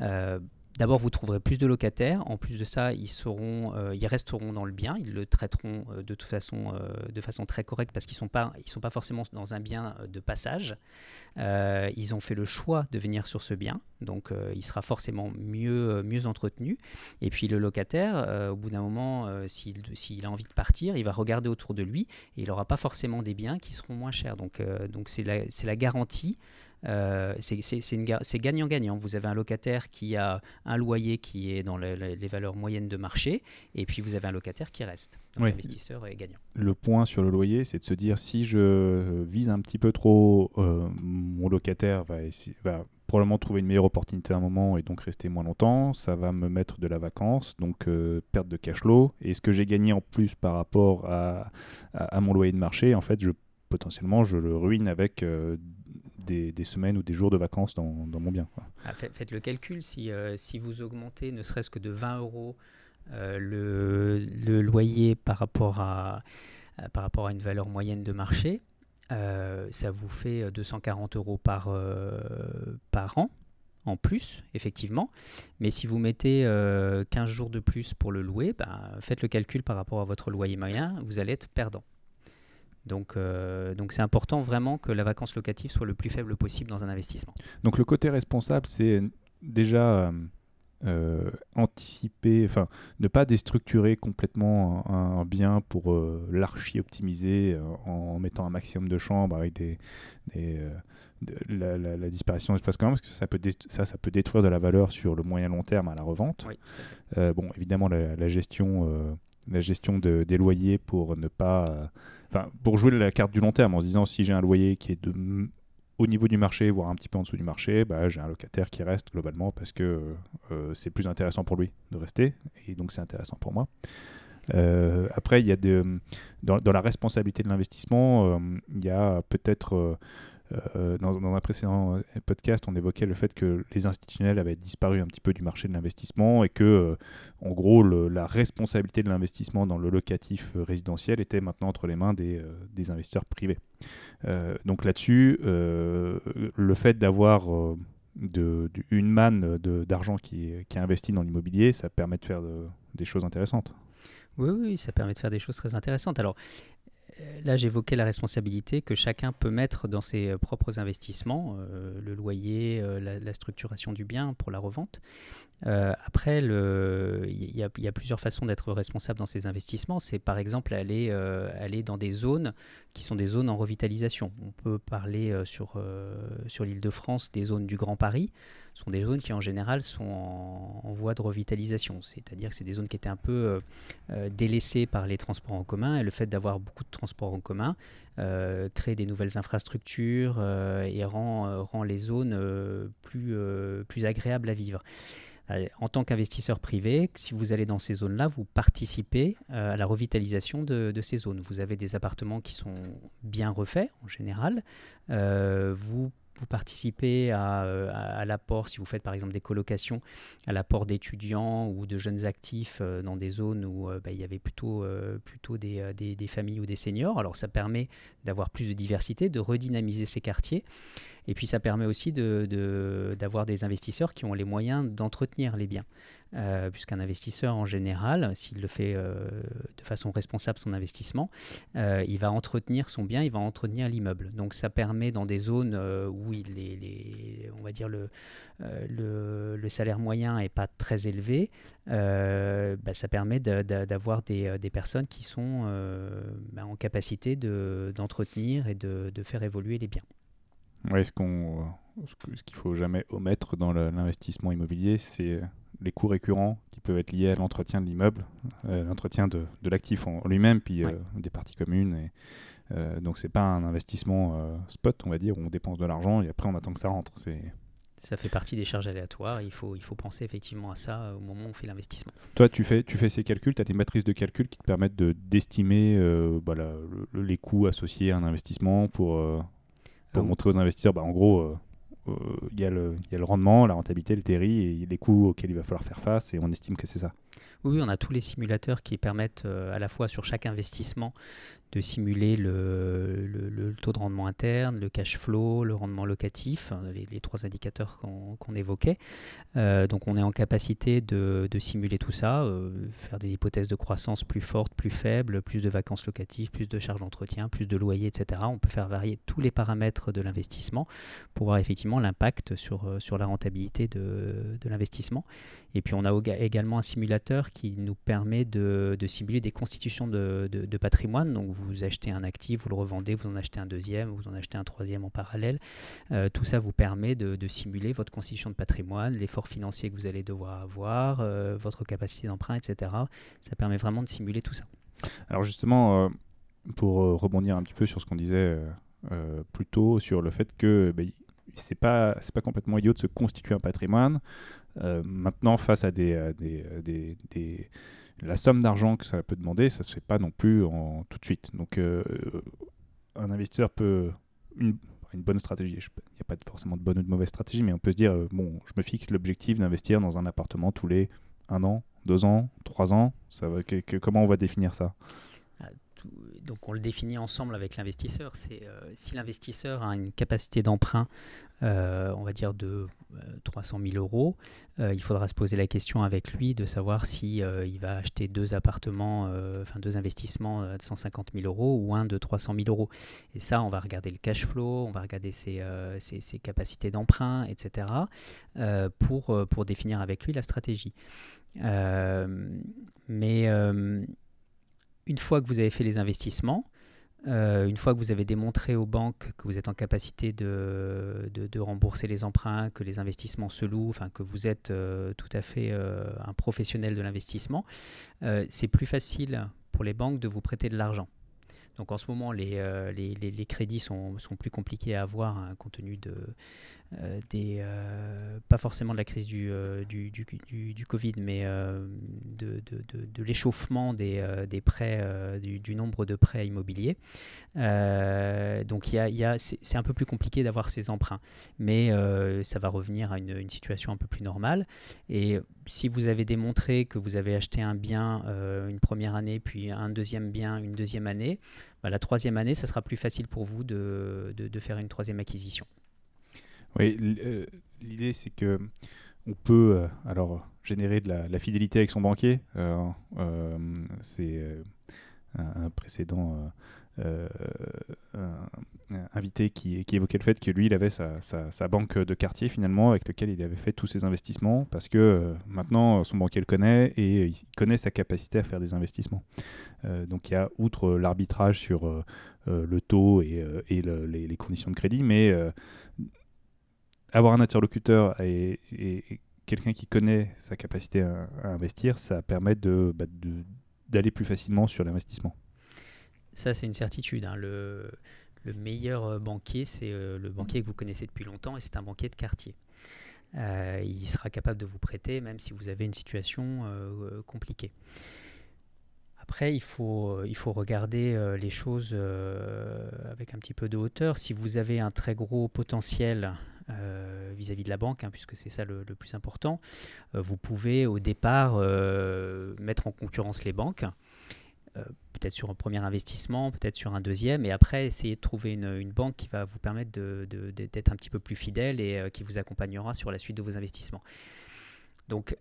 Euh, D'abord, vous trouverez plus de locataires. En plus de ça, ils, seront, euh, ils resteront dans le bien. Ils le traiteront euh, de toute façon, euh, de façon très correcte parce qu'ils ne sont pas, ils sont pas forcément dans un bien de passage. Euh, ils ont fait le choix de venir sur ce bien. Donc, euh, il sera forcément mieux, mieux entretenu. Et puis, le locataire, euh, au bout d'un moment, euh, s'il, s'il a envie de partir, il va regarder autour de lui et il n'aura pas forcément des biens qui seront moins chers. Donc, euh, donc c'est la, c'est la garantie. Euh, c'est, c'est, c'est, une, c'est gagnant-gagnant. Vous avez un locataire qui a un loyer qui est dans le, les valeurs moyennes de marché, et puis vous avez un locataire qui reste. Donc oui. L'investisseur est gagnant. Le point sur le loyer, c'est de se dire si je vise un petit peu trop, euh, mon locataire va, essayer, va probablement trouver une meilleure opportunité à un moment et donc rester moins longtemps. Ça va me mettre de la vacance, donc euh, perte de cash flow. Et ce que j'ai gagné en plus par rapport à, à, à mon loyer de marché, en fait, je, potentiellement, je le ruine avec... Euh, Des, des semaines ou des jours de vacances dans, dans mon bien. Quoi. Ah, fait, faites le calcul, si, euh, si vous augmentez ne serait-ce que de vingt euros euh, le, le loyer par rapport, à, à, par rapport à une valeur moyenne de marché, euh, ça vous fait deux cent quarante euros par, euh, par an en plus, effectivement. Mais si vous mettez euh, quinze jours de plus pour le louer, bah, faites le calcul par rapport à votre loyer moyen, vous allez être perdant. Donc, euh, donc c'est important vraiment que la vacance locative soit le plus faible possible dans un investissement. Donc le côté responsable, c'est déjà euh, anticiper, enfin ne pas déstructurer complètement un, un bien pour euh, l'archi-optimiser euh, en mettant un maximum de chambres avec des, des, euh, de, la, la, la disparition d'espace commun, parce que ça peut, dé- ça, ça peut détruire de la valeur sur le moyen long terme à la revente. Oui, euh, bon, évidemment, la, la gestion... Euh, la gestion de, des loyers pour ne pas, enfin, pour jouer la carte du long terme en se disant si j'ai un loyer qui est de, au niveau du marché, voire un petit peu en dessous du marché, bah, j'ai un locataire qui reste globalement parce que euh, c'est plus intéressant pour lui de rester et donc c'est intéressant pour moi. Euh, après, il y a des, dans, dans la responsabilité de l'investissement, euh, il y a peut-être... Euh, Euh, dans, dans un précédent podcast, on évoquait le fait que les institutionnels avaient disparu un petit peu du marché de l'investissement et que, euh, en gros, le, la responsabilité de l'investissement dans le locatif résidentiel était maintenant entre les mains des, euh, des investisseurs privés. Euh, donc là-dessus, euh, le fait d'avoir euh, de, de, une manne de, d'argent qui, qui est investie dans l'immobilier, ça permet de faire de, des choses intéressantes. Oui, oui, ça permet de faire des choses très intéressantes. Alors, Là, j'évoquais la responsabilité que chacun peut mettre dans ses propres investissements, euh, le loyer, euh, la, la structuration du bien pour la revente. Euh, après, il y a, y a plusieurs façons d'être responsable dans ces investissements. C'est par exemple aller, euh, aller dans des zones qui sont des zones en revitalisation. On peut parler euh, sur, euh, sur l'Île-de-France des zones du Grand Paris. Ce sont des zones qui en général sont en, en voie de revitalisation. C'est-à-dire que c'est des zones qui étaient un peu euh, délaissées par les transports en commun, et le fait d'avoir beaucoup de transports en commun euh, crée des nouvelles infrastructures euh, et rend, euh, rend les zones euh, plus, euh, plus agréables à vivre. En tant qu'investisseur privé, si vous allez dans ces zones-là, vous participez euh, à la revitalisation de, de ces zones. Vous avez des appartements qui sont bien refaits en général. Euh, vous Vous participez à, à, à l'apport, si vous faites par exemple des colocations, à l'apport d'étudiants ou de jeunes actifs euh, dans des zones où euh, bah, il y avait plutôt, euh, plutôt des, des, des familles ou des seniors. Alors ça permet d'avoir plus de diversité, de redynamiser ces quartiers. Et puis ça permet aussi de, de, d'avoir des investisseurs qui ont les moyens d'entretenir les biens. Euh, puisqu'un investisseur en général, s'il le fait euh, de façon responsable son investissement, euh, il va entretenir son bien, il va entretenir l'immeuble. Donc ça permet dans des zones euh, où il les, les, on va dire le, euh, le, le salaire moyen n'est pas très élevé, euh, bah, ça permet de, de, d'avoir des, des personnes qui sont euh, bah, en capacité de, d'entretenir et de, de faire évoluer les biens. Ouais, ce, qu'on, ce qu'il ne faut jamais omettre dans le, l'investissement immobilier, c'est les coûts récurrents qui peuvent être liés à l'entretien de l'immeuble, euh, l'entretien de, de l'actif en lui-même, puis euh, ouais. des parties communes. Et, euh, donc, ce n'est pas un investissement euh, spot, on va dire, où on dépense de l'argent et après, on attend que ça rentre. C'est... Ça fait partie des charges aléatoires. Il faut, il faut penser effectivement à ça au moment où on fait l'investissement. Toi, tu fais, tu fais ces calculs, tu as des matrices de calcul qui te permettent de, d'estimer euh, bah, la, le, les coûts associés à un investissement pour... Euh, Pour montrer aux investisseurs, bah, en gros, il euh, euh, y, y a le rendement, la rentabilité, le T R I et les coûts auxquels il va falloir faire face, et on estime que c'est ça. Oui, on a tous les simulateurs qui permettent euh, à la fois sur chaque investissement de simuler le, le, le taux de rendement interne, le cash flow, le rendement locatif, les, les trois indicateurs qu'on, qu'on évoquait. Euh, donc on est en capacité de, de simuler tout ça, euh, faire des hypothèses de croissance plus fortes, plus faibles, plus de vacances locatives, plus de charges d'entretien, plus de loyers, et cetera. On peut faire varier tous les paramètres de l'investissement pour voir effectivement l'impact sur, sur la rentabilité de, de l'investissement. Et puis on a également un simulateur qui nous permet de, de simuler des constitutions de, de, de patrimoine. Donc vous achetez un actif, vous le revendez, vous en achetez un deuxième, vous en achetez un troisième en parallèle. Euh, tout ça vous permet de, de simuler votre constitution de patrimoine, l'effort financier que vous allez devoir avoir, euh, votre capacité d'emprunt, et cetera. Ça permet vraiment de simuler tout ça. Alors justement, euh, pour rebondir un petit peu sur ce qu'on disait euh, plus tôt, sur le fait que... Bah, c'est pas c'est pas complètement idiot de se constituer un patrimoine. Euh, maintenant, face à des, à des, des, des la somme d'argent que ça peut demander, ça se fait pas non plus en tout de suite. Donc, euh, un investisseur peut une, une bonne stratégie. Il n'y a pas forcément de bonne ou de mauvaise stratégie, mais on peut se dire euh, bon, je me fixe l'objectif d'investir dans un appartement tous les un an, deux ans, trois ans. Ça va, que, que, comment on va définir ça? Donc on le définit ensemble avec l'investisseur. C'est euh, si l'investisseur a une capacité d'emprunt, euh, on va dire de euh, trois cent mille euros, euh, il faudra se poser la question avec lui de savoir si euh, il va acheter deux appartements, euh, enfin deux investissements de cent cinquante mille euros ou un de trois cent mille euros. Et ça, on va regarder le cash flow, on va regarder ses, euh, ses, ses capacités d'emprunt, et cetera euh, pour pour définir avec lui la stratégie. Euh, mais euh, Une fois que vous avez fait les investissements, euh, une fois que vous avez démontré aux banques que vous êtes en capacité de, de, de rembourser les emprunts, que les investissements se louent, enfin que vous êtes euh, tout à fait euh, un professionnel de l'investissement, euh, c'est plus facile pour les banques de vous prêter de l'argent. Donc en ce moment, les, euh, les, les, les crédits sont, sont plus compliqués à avoir, hein, compte tenu de, euh, des, euh, pas forcément de la crise du, euh, du, du, du, du Covid, mais euh, de, de, de, de l'échauffement des, euh, des prêts, euh, du, du nombre de prêts immobiliers. Euh, donc y a, y a, c'est, c'est un peu plus compliqué d'avoir ces emprunts, mais euh, ça va revenir à une, une situation un peu plus normale. Et si vous avez démontré que vous avez acheté un bien euh, une première année, puis un deuxième bien une deuxième année, bah, la troisième année, ça sera plus facile pour vous de, de, de faire une troisième acquisition. Oui, l'idée, c'est que on peut euh, alors générer de la, la fidélité avec son banquier. Euh, euh, c'est euh, un, un précédent euh, un, un invité qui, qui évoquait le fait que lui, il avait sa, sa, sa banque de quartier finalement, avec lequel il avait fait tous ses investissements, parce que euh, maintenant, son banquier le connaît et il connaît sa capacité à faire des investissements. Euh, donc il y a, outre l'arbitrage sur euh, le taux et, euh, et le, les, les conditions de crédit, mais euh, avoir un interlocuteur et, et, et quelqu'un qui connaît sa capacité à, à investir, ça permet de, bah, de, d'aller plus facilement sur l'investissement. Ça, c'est une certitude, hein. Le, le meilleur banquier, c'est euh, le banquier que vous connaissez depuis longtemps, et c'est un banquier de quartier. Euh, il sera capable de vous prêter, même si vous avez une situation euh, compliquée. Après, il faut, il faut regarder euh, les choses euh, avec un petit peu de hauteur. Si vous avez un très gros potentiel euh, vis-à-vis de la banque, hein, puisque c'est ça le, le plus important, euh, vous pouvez au départ euh, mettre en concurrence les banques, euh, peut-être sur un premier investissement, peut-être sur un deuxième, et après essayer de trouver une, une banque qui va vous permettre de, de, de, d'être un petit peu plus fidèle et euh, qui vous accompagnera sur la suite de vos investissements. Donc,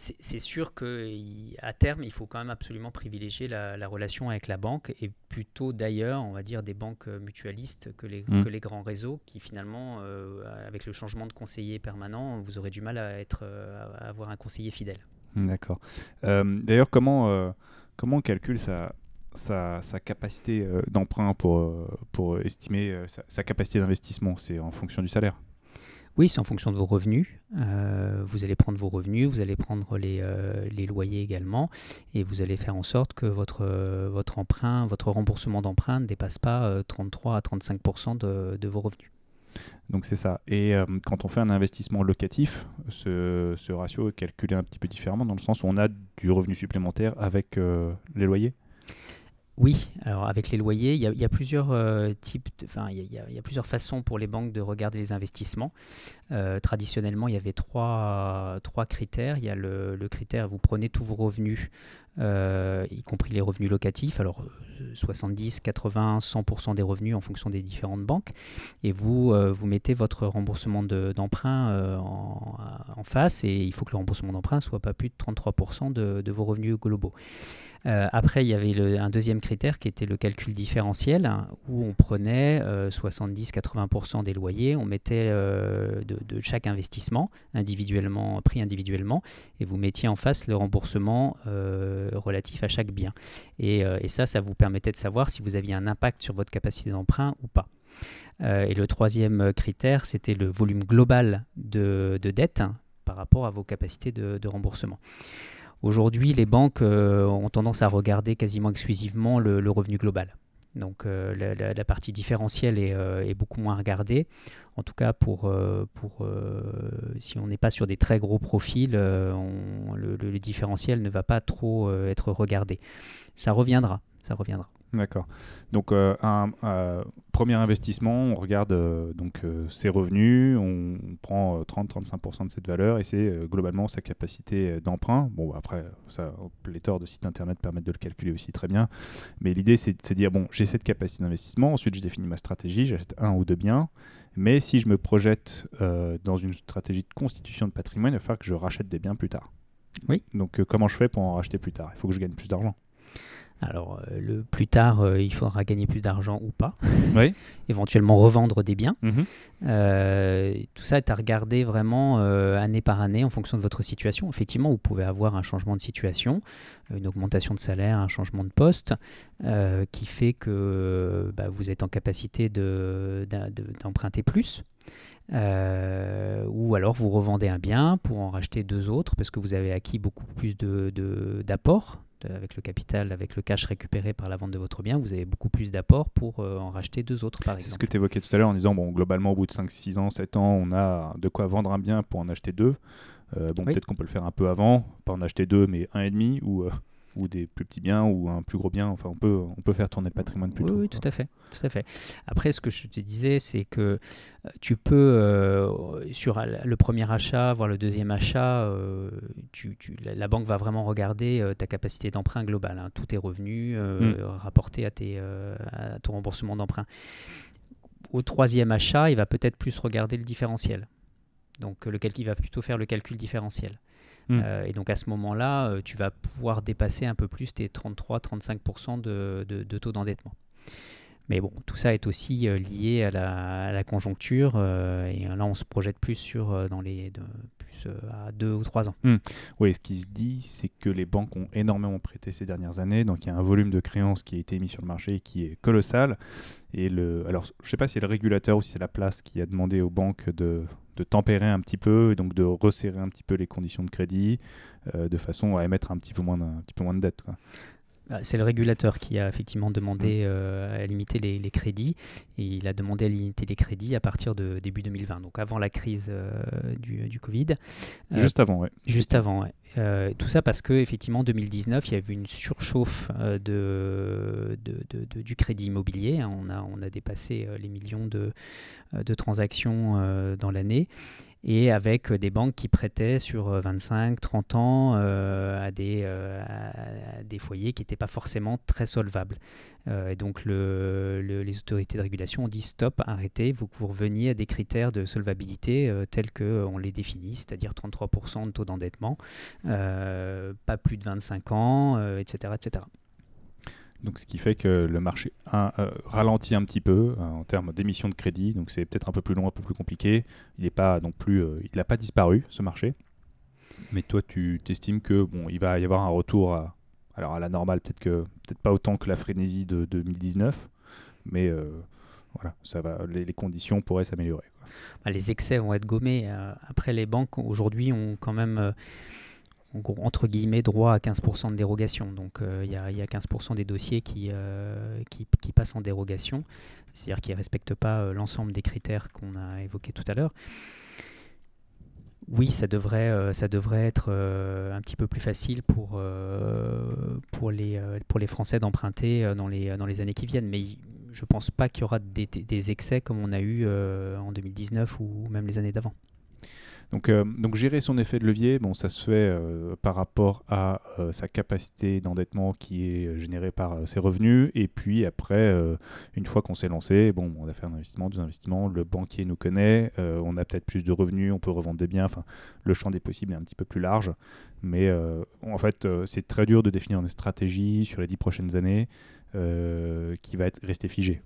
c'est sûr qu'à terme, il faut quand même absolument privilégier la, la relation avec la banque, et plutôt d'ailleurs, on va dire, des banques mutualistes que les, mmh. que les grands réseaux qui finalement, euh, avec le changement de conseiller permanent, vous aurez du mal à, être, à avoir un conseiller fidèle. D'accord. Euh, d'ailleurs, comment, euh, comment on calcule sa, sa, sa capacité d'emprunt pour, pour estimer sa, sa capacité d'investissement? C'est en fonction du salaire? Oui, c'est en fonction de vos revenus. Euh, vous allez prendre vos revenus, vous allez prendre les, euh, les loyers également, et vous allez faire en sorte que votre, euh, votre, emprunt, votre remboursement d'emprunt ne dépasse pas euh, trente-trois à trente-cinq pour cent de, de vos revenus. Donc c'est ça. Et euh, quand on fait un investissement locatif, ce, ce ratio est calculé un petit peu différemment, dans le sens où on a du revenu supplémentaire avec euh, les loyers ? Oui, alors avec les loyers, il y a, il y a plusieurs euh, types, de, enfin il y a, il y a plusieurs façons pour les banques de regarder les investissements. Euh, traditionnellement, il y avait trois, trois critères. Il y a le, le critère, vous prenez tous vos revenus, euh, y compris les revenus locatifs, alors soixante-dix, quatre-vingts, cent pour cent des revenus en fonction des différentes banques, et vous, euh, vous mettez votre remboursement de, d'emprunt euh, en, en face, et il faut que le remboursement d'emprunt soit pas plus de trente-trois pour cent de, de vos revenus globaux. Euh, après, il y avait le, un deuxième critère qui était le calcul différentiel, hein, où on prenait euh, soixante-dix à quatre-vingts pour cent des loyers, on mettait euh, de, de chaque investissement individuellement, pris individuellement, et vous mettiez en face le remboursement euh, relatif à chaque bien. Et, euh, et ça, ça vous permettait de savoir si vous aviez un impact sur votre capacité d'emprunt ou pas. Euh, et le troisième critère, c'était le volume global de, de dette, hein, par rapport à vos capacités de, de remboursement. Aujourd'hui, les banques euh, ont tendance à regarder quasiment exclusivement le, le revenu global. Donc euh, la, la, la partie différentielle est, euh, est beaucoup moins regardée. En tout cas, pour, euh, pour, euh, si on n'est pas sur des très gros profils, euh, on, le, le, le différentiel ne va pas trop euh, être regardé. Ça reviendra, ça reviendra. D'accord. Donc, euh, un euh, premier investissement, on regarde euh, donc, euh, ses revenus, on prend euh, trente à trente-cinq pour cent de cette valeur, et c'est euh, globalement sa capacité euh, d'emprunt. Bon, bah, après, ça, pléthore de sites internet permettent de le calculer aussi très bien. Mais l'idée, c'est de se dire, bon, j'ai cette capacité d'investissement, ensuite je définis ma stratégie, j'achète un ou deux biens, mais si je me projette euh, dans une stratégie de constitution de patrimoine, il va falloir que je rachète des biens plus tard. Oui. Donc, euh, comment je fais pour en racheter plus tard? Il faut que je gagne plus d'argent. Alors, le plus tard, euh, il faudra gagner plus d'argent ou pas, oui. Éventuellement revendre des biens. Mmh. Euh, tout ça est à regarder vraiment euh, année par année en fonction de votre situation. Effectivement, vous pouvez avoir un changement de situation, une augmentation de salaire, un changement de poste, euh, qui fait que bah, vous êtes en capacité de, de, d'emprunter plus. Euh, ou alors vous revendez un bien pour en racheter deux autres parce que vous avez acquis beaucoup plus de, de, d'apports. Avec le capital, avec le cash récupéré par la vente de votre bien, vous avez beaucoup plus d'apports pour euh, en racheter deux autres, par exemple. C'est ce que tu évoquais tout à l'heure en disant, bon, globalement, au bout de cinq, six ans, sept ans, on a de quoi vendre un bien pour en acheter deux. Euh, bon, oui. Peut-être qu'on peut le faire un peu avant, pas en acheter deux, mais un et demi, ou, euh, ou des plus petits biens, ou un plus gros bien. Enfin, on peut, on peut faire tourner le patrimoine plus oui, tôt. Oui, tout à fait, tout à fait. Après, ce que je te disais, c'est que tu peux, euh, sur le premier achat, voire le deuxième achat, euh, tu, tu, la, la banque va vraiment regarder euh, ta capacité d'emprunt globale, hein, tous tes revenus euh, mmh. rapportés à, tes, euh, à ton remboursement d'emprunt. Au troisième achat, il va peut-être plus regarder le différentiel. Donc, le calcul, il va plutôt faire le calcul différentiel. Mmh. Euh, et donc, à ce moment-là, euh, tu vas pouvoir dépasser un peu plus tes trente-trois à trente-cinq pour cent de, de, de taux d'endettement. Mais bon, tout ça est aussi euh, lié à la, à la conjoncture. Euh, et là, on se projette plus sur euh, dans les de, plus euh, à deux ou trois ans. Mmh. Oui, ce qui se dit, c'est que les banques ont énormément prêté ces dernières années. Donc, il y a un volume de créances qui a été mis sur le marché qui est colossal. Et le, alors, je ne sais pas si c'est le régulateur ou si c'est la place qui a demandé aux banques de, de tempérer un petit peu et donc de resserrer un petit peu les conditions de crédit euh, de façon à émettre un petit peu moins, un petit peu moins de dettes, quoi. C'est le régulateur qui a effectivement demandé euh, à limiter les, les crédits, et il a demandé à limiter les crédits à partir de début deux mille vingt, donc avant la crise euh, du, du Covid. Euh, juste avant, oui. Juste avant, oui. Euh, tout ça parce qu'effectivement, en deux mille dix-neuf, il y avait une surchauffe euh, de, de, de, de, du crédit immobilier. Hein. On a, on a dépassé euh, les millions de, de transactions euh, dans l'année. Et avec des banques qui prêtaient sur vingt-cinq à trente ans euh, à, des, euh, à des foyers qui n'étaient pas forcément très solvables. Euh, et donc le, le, les autorités de régulation ont dit stop, arrêtez, vous, vous reveniez à des critères de solvabilité euh, tels qu'on les définit, c'est-à-dire trente-trois pour cent de taux d'endettement, euh, pas plus de vingt-cinq ans, euh, et cetera, et cetera. Donc, ce qui fait que le marché un, euh, ralentit un petit peu euh, en termes d'émission de crédit. Donc, c'est peut-être un peu plus long, un peu plus compliqué. Il n'est pas non plus, euh, il n'a pas disparu, ce marché. Mais toi, tu t'estimes que bon, il va y avoir un retour à, alors à la normale, peut-être que peut-être pas autant que la frénésie de, de deux mille dix-neuf, mais euh, voilà, ça va, les, les conditions pourraient s'améliorer, quoi. Bah, les excès vont être gommés. Euh, après, les banques aujourd'hui ont quand même euh, entre guillemets droit à quinze pour cent de dérogation, donc il euh, y, y a quinze pour cent des dossiers qui, euh, qui, qui passent en dérogation, c'est-à-dire qui ne respectent pas euh, l'ensemble des critères qu'on a évoqués tout à l'heure. Oui, ça devrait, euh, ça devrait être euh, un petit peu plus facile pour, euh, pour, les, euh, pour les Français d'emprunter euh, dans, les, dans les années qui viennent, mais je ne pense pas qu'il y aura des, des excès comme on a eu euh, en deux mille dix-neuf ou même les années d'avant. Donc, euh, donc gérer son effet de levier, bon, ça se fait euh, par rapport à euh, sa capacité d'endettement qui est générée par euh, ses revenus. Et puis après, euh, une fois qu'on s'est lancé, bon, on a fait un investissement, deux investissements, le banquier nous connaît, euh, on a peut-être plus de revenus, on peut revendre des biens. Enfin, le champ des possibles est un petit peu plus large. Mais euh, en fait, euh, c'est très dur de définir une stratégie sur les dix prochaines années euh, qui va être, rester figée.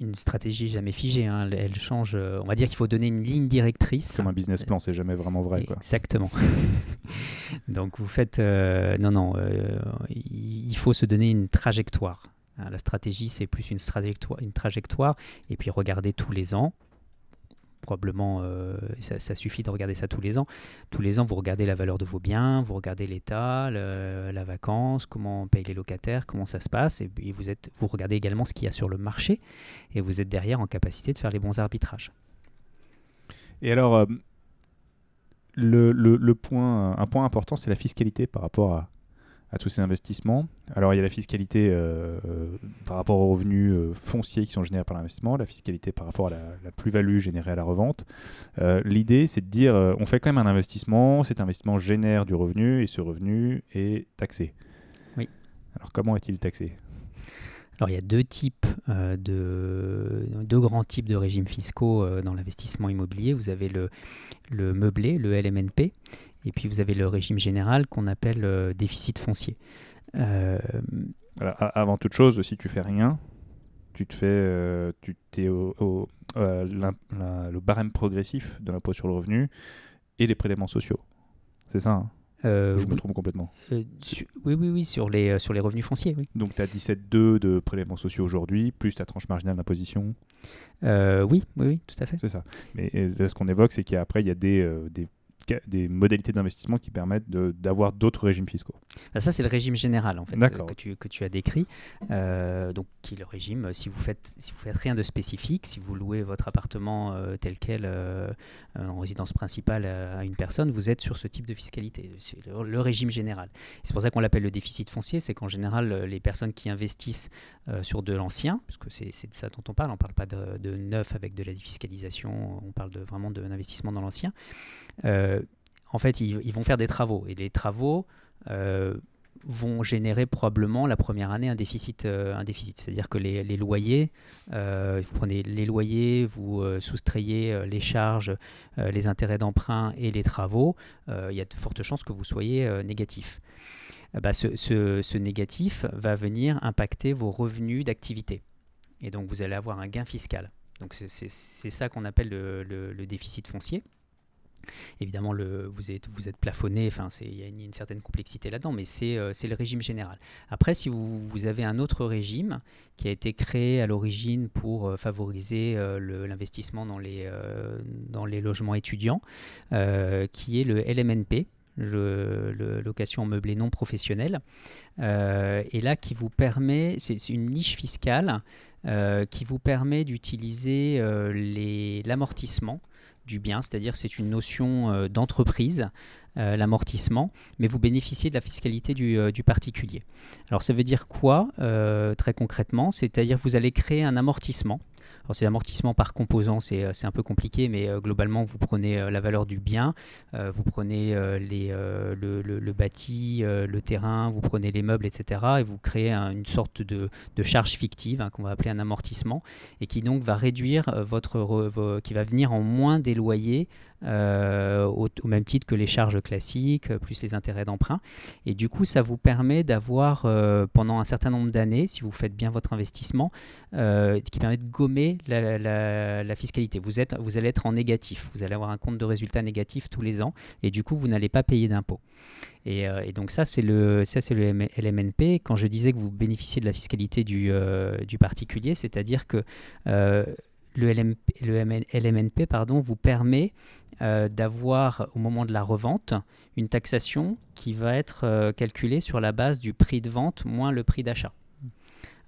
Une stratégie jamais figée, hein. Elle change. On va dire qu'il faut donner une ligne directrice. Comme un business plan, c'est jamais vraiment vrai, quoi. Exactement. Donc vous faites, euh, non, non, euh, il faut se donner une trajectoire. Hein, la stratégie, c'est plus une trajectoire, une trajectoire, et puis regarder tous les ans. Probablement, euh, ça, ça suffit de regarder ça tous les ans. Tous les ans, vous regardez la valeur de vos biens, vous regardez l'état, le, la vacance, comment on paye les locataires, comment ça se passe. Et, et vous, êtes, vous regardez également ce qu'il y a sur le marché. Et vous êtes derrière en capacité de faire les bons arbitrages. Et alors, euh, le, le, le point, un point important, c'est la fiscalité par rapport à, à tous ces investissements. Alors, il y a la fiscalité euh, euh, par rapport aux revenus euh, fonciers qui sont générés par l'investissement, la fiscalité par rapport à la, la plus-value générée à la revente. Euh, l'idée, c'est de dire, euh, on fait quand même un investissement, cet investissement génère du revenu et ce revenu est taxé. Oui. Alors, comment est-il taxé ? Alors, il y a deux types euh, de deux grands types de régimes fiscaux euh, dans l'investissement immobilier. Vous avez le, le meublé, le L M N P, et puis vous avez le régime général qu'on appelle euh, déficit foncier. Euh... Alors, avant toute chose, si tu fais rien, tu te fais, euh, tu t'es au, au euh, la, la, le barème progressif de l'impôt sur le revenu et les prélèvements sociaux. C'est ça, hein ? Euh, Je me trompe complètement. Euh, su, oui, oui, oui, sur les, euh, sur les revenus fonciers. Oui. Donc tu as dix-sept virgule deux de prélèvements sociaux aujourd'hui, plus ta tranche marginale d'imposition. euh, oui, oui, oui, tout à fait. C'est ça. Mais et, là, ce qu'on évoque, c'est qu'après, il y a des, euh, des, des modalités d'investissement qui permettent de, d'avoir d'autres régimes fiscaux. Ah, ça, c'est le régime général, en fait, euh, que, tu, que tu as décrit. Euh, donc, qui est le régime, si vous faites, si vous faites rien de spécifique, si vous louez votre appartement euh, tel quel euh, en résidence principale à une personne, vous êtes sur ce type de fiscalité. C'est le, le régime général. C'est pour ça qu'on l'appelle le déficit foncier. C'est qu'en général, les personnes qui investissent euh, sur de l'ancien, parce que c'est, c'est de ça dont on parle, on ne parle pas de, de neuf avec de la défiscalisation, on parle de, vraiment d'un investissement dans l'ancien. Euh, en fait, ils, ils vont faire des travaux. Et les travaux... Euh, vont générer probablement la première année un déficit, euh, un déficit. C'est-à-dire que les, les loyers, euh, vous prenez les loyers, vous euh, soustrayez euh, les charges, euh, les intérêts d'emprunt et les travaux, il euh, y a de fortes chances que vous soyez euh, négatif. bah, ce, ce, ce négatif va venir impacter vos revenus d'activité. Et donc, vous allez avoir un gain fiscal. Donc, c'est, c'est, c'est ça qu'on appelle le, le, le déficit foncier. Évidemment, le, vous êtes, vous êtes plafonné, enfin, c'est, il y a une, une certaine complexité là-dedans, mais c'est, euh, c'est le régime général. Après, si vous, vous avez un autre régime qui a été créé à l'origine pour euh, favoriser euh, le, l'investissement dans les, euh, dans les logements étudiants, euh, qui est le L M N P, le, le location meublée non professionnelle, euh, et là qui vous permet, c'est, c'est une niche fiscale euh, qui vous permet d'utiliser euh, les, l'amortissement du bien, c'est-à-dire c'est une notion euh, d'entreprise, euh, l'amortissement, mais vous bénéficiez de la fiscalité du, euh, du particulier. Alors ça veut dire quoi euh, très concrètement? C'est-à-dire que vous allez créer un amortissement. Alors ces amortissements par composants, c'est, c'est un peu compliqué, mais euh, globalement vous prenez euh, la valeur du bien, euh, vous prenez euh, les, euh, le, le, le bâti, euh, le terrain, vous prenez les meubles, et cetera. Et vous créez un, une sorte de, de charge fictive, hein, qu'on va appeler un amortissement, et qui donc va réduire euh, votre, re, vos, qui va venir en moins des loyers euh, au, au même titre que les charges classiques, plus les intérêts d'emprunt. Et du coup, ça vous permet d'avoir euh, pendant un certain nombre d'années, si vous faites bien votre investissement, euh, qui permet de gommer La, la, la fiscalité. Vous, êtes, vous allez être en négatif, vous allez avoir un compte de résultat négatif tous les ans et du coup vous n'allez pas payer d'impôts. Et, euh, et donc ça c'est, le, ça c'est le L M N P. Quand je disais que vous bénéficiez de la fiscalité du, euh, du particulier, c'est-à-dire que euh, le, L M, le M, L M N P pardon, vous permet euh, d'avoir au moment de la revente une taxation qui va être euh, calculée sur la base du prix de vente moins le prix d'achat.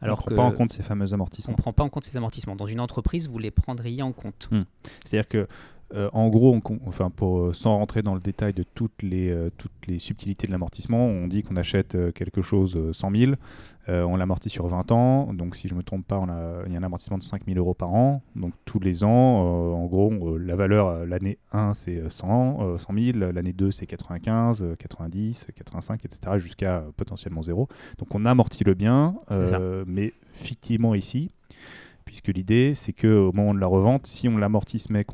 Alors on ne prend pas en compte ces fameux amortissements. On ne prend pas en compte ces amortissements. Dans une entreprise, vous les prendriez en compte. Mmh. C'est-à-dire que, euh, en gros, on, enfin, pour, sans rentrer dans le détail de toutes les, euh, toutes les subtilités de l'amortissement, on dit qu'on achète euh, quelque chose euh, cent mille, euh, on l'amortit sur vingt ans. Donc, si je ne me trompe pas, on a, il y a un amortissement de cinq mille euros par an. Donc, tous les ans, euh, en gros, on, la valeur, l'année un, c'est cent, euh, cent mille. L'année deux, c'est quatre-vingt-quinze, euh, quatre-vingt-dix, quatre-vingt-cinq, et cetera jusqu'à euh, potentiellement zéro. Donc, on amortit le bien, euh, mais fictivement ici. Puisque l'idée, c'est qu'au moment de la revente, si on, l'amortissait,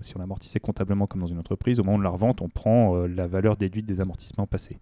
si on l'amortissait comptablement comme dans une entreprise, au moment de la revente, on prend euh, la valeur déduite des amortissements passés.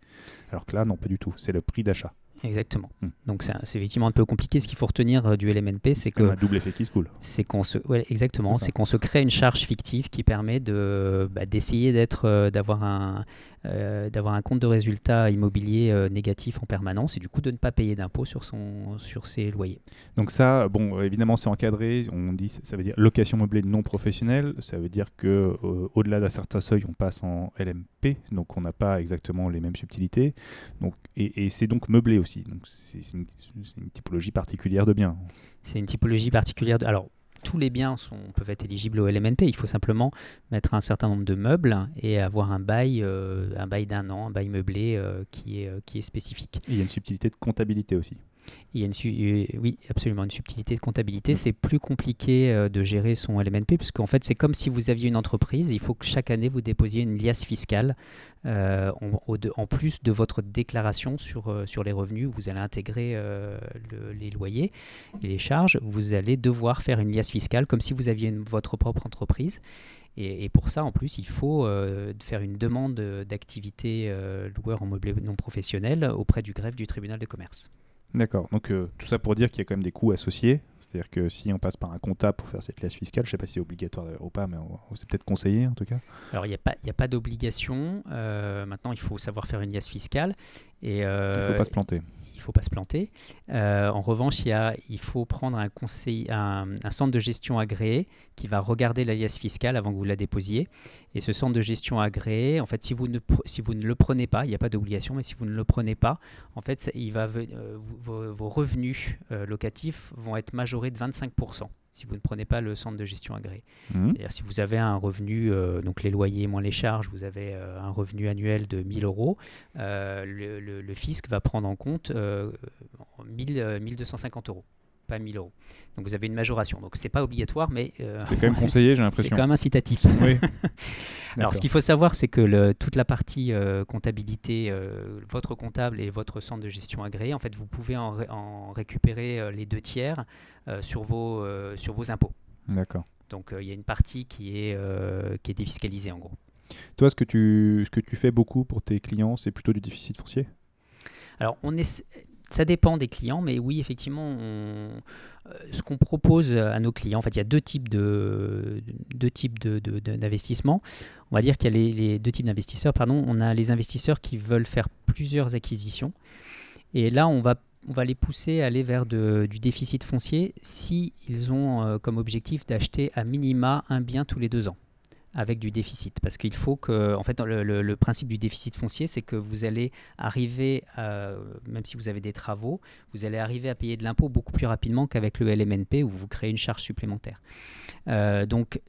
Alors que là, non, pas du tout. C'est le prix d'achat. Exactement. Mmh. Donc, c'est, c'est effectivement un peu compliqué. Ce qu'il faut retenir euh, du L M N P, c'est, c'est que... un double effet qui se coule. C'est qu'on se, ouais, exactement. C'est, c'est qu'on se crée une charge fictive qui permet de, bah, d'essayer d'être, euh, d'avoir, un, euh, d'avoir un compte de résultat immobilier euh, négatif en permanence et du coup de ne pas payer d'impôt sur, son, sur ses loyers. Donc ça, bon, évidemment, c'est encadré, on dit, ça veut dire location meublée non professionnelle, ça veut dire que euh, au-delà d'un certain seuil, on passe en L M P, donc on n'a pas exactement les mêmes subtilités, donc, et, et c'est donc meublé aussi, donc c'est, c'est, une, c'est une typologie particulière de biens. C'est une typologie particulière de... Alors, tous les biens sont, peuvent être éligibles au L M N P, il faut simplement mettre un certain nombre de meubles et avoir un bail, euh, un bail d'un an, un bail meublé euh, qui, est, euh, qui est spécifique. Et il y a une subtilité de comptabilité aussi. Il y a une su- euh, oui, absolument, une subtilité de comptabilité. C'est plus compliqué euh, de gérer son L M N P, parce qu'en fait, c'est comme si vous aviez une entreprise. Il faut que chaque année, vous déposiez une liasse fiscale euh, en, de, en plus de votre déclaration sur, euh, sur les revenus. Vous allez intégrer euh, le, les loyers et les charges. Vous allez devoir faire une liasse fiscale comme si vous aviez une, votre propre entreprise. Et, et pour ça, en plus, il faut euh, faire une demande d'activité euh, loueur en meublé non professionnel auprès du greffe du tribunal de commerce. D'accord, donc euh, tout ça pour dire qu'il y a quand même des coûts associés, c'est-à-dire que si on passe par un comptable pour faire cette classe fiscale, je ne sais pas si c'est obligatoire ou pas, mais on, on s'est peut-être conseillé en tout cas. Alors il n'y a, a pas d'obligation, euh, maintenant il faut savoir faire une liasse fiscale. Et, euh, il ne faut pas se planter. Il ne faut pas se planter. Euh, en revanche, il, y a, il faut prendre un, conseil, un, un centre de gestion agréé qui va regarder la liasse fiscale avant que vous la déposiez. Et ce centre de gestion agréé, en fait, si vous ne, si vous ne le prenez pas, il n'y a pas d'obligation, mais si vous ne le prenez pas, en fait, ça, il va, euh, vos, vos revenus euh, locatifs vont être majorés de vingt-cinq pour cent si vous ne prenez pas le centre de gestion agréé. Mmh. C'est-à-dire si vous avez un revenu, euh, donc les loyers moins les charges, vous avez euh, un revenu annuel de mille euros, euh, le, le, le fisc va prendre en compte euh, mille, euh, mille deux cent cinquante euros. Pas mille euros. Donc vous avez une majoration. Donc c'est pas obligatoire, mais euh, c'est quand même conseillé, j'ai l'impression. C'est quand même incitatif. Oui. Alors ce qu'il faut savoir, c'est que le, toute la partie euh, comptabilité, euh, votre comptable et votre centre de gestion agréé, en fait, vous pouvez en, ré- en récupérer euh, les deux tiers euh, sur vos euh, sur vos impôts. D'accord. Donc il euh, y a une partie qui est euh, qui est défiscalisée en gros. Toi, ce que tu ce que tu fais beaucoup pour tes clients, c'est plutôt du déficit foncier ? Alors, on est... ça dépend des clients, mais oui, effectivement, on... ce qu'on propose à nos clients, en fait, il y a deux types de, deux types de, de, de, d'investissements. On va dire qu'il y a les, les deux types d'investisseurs. Pardon, on a les investisseurs qui veulent faire plusieurs acquisitions. Et là, on va on va les pousser à aller vers de, du déficit foncier si ils ont euh, comme objectif d'acheter à minima un bien tous les deux ans avec du déficit. Parce qu'il faut que, en fait, le, le, le principe du déficit foncier, c'est que vous allez arriver, à, même si vous avez des travaux, vous allez arriver à payer de l'impôt beaucoup plus rapidement qu'avec le L M N P où vous créez une charge supplémentaire. Euh, donc,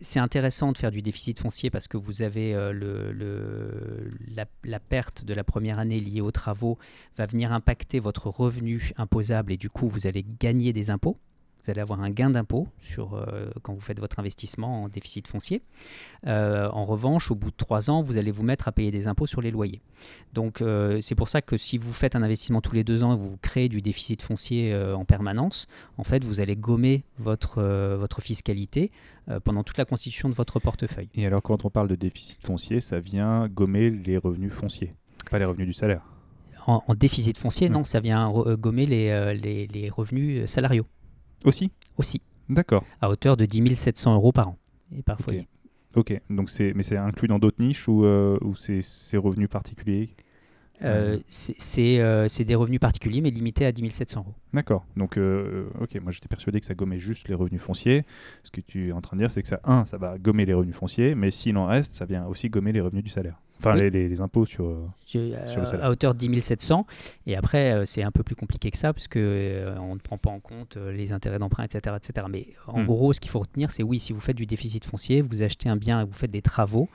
c'est intéressant de faire du déficit foncier parce que vous avez euh, le, le, la, la perte de la première année liée aux travaux va venir impacter votre revenu imposable et du coup vous allez gagner des impôts. Vous allez avoir un gain d'impôt sur, euh, quand vous faites votre investissement en déficit foncier. Euh, en revanche, au bout de trois ans, vous allez vous mettre à payer des impôts sur les loyers. Donc, euh, c'est pour ça que si vous faites un investissement tous les deux ans et vous créez du déficit foncier euh, en permanence, en fait, vous allez gommer votre, euh, votre fiscalité euh, pendant toute la constitution de votre portefeuille. Et alors, quand on parle de déficit foncier, ça vient gommer les revenus fonciers, pas les revenus du salaire. En, en déficit foncier, non, non ça vient re- gommer les, euh, les, les revenus salariaux. Aussi ? Aussi. D'accord. À hauteur de dix mille sept cents euros par an et par foyer. Ok, okay. Donc c'est, mais c'est inclus dans d'autres niches ou euh, c'est, c'est revenus particuliers euh, c'est, c'est, euh, c'est des revenus particuliers mais limités à dix mille sept cents euros. D'accord. Donc, euh, ok, moi j'étais persuadé que ça gommait juste les revenus fonciers. Ce que tu es en train de dire, c'est que ça, un, ça va gommer les revenus fonciers, mais s'il en reste, ça vient aussi gommer les revenus du salaire. Enfin, oui. les, les, les impôts sur, Je, sur le salaire. À hauteur de dix mille sept cents. Et après, euh, c'est un peu plus compliqué que ça, parce qu'on euh, ne prend pas en compte euh, les intérêts d'emprunt, et cetera, et cetera. Mais en hmm. gros, ce qu'il faut retenir, c'est oui, si vous faites du déficit foncier, vous achetez un bien, vous faites des travaux,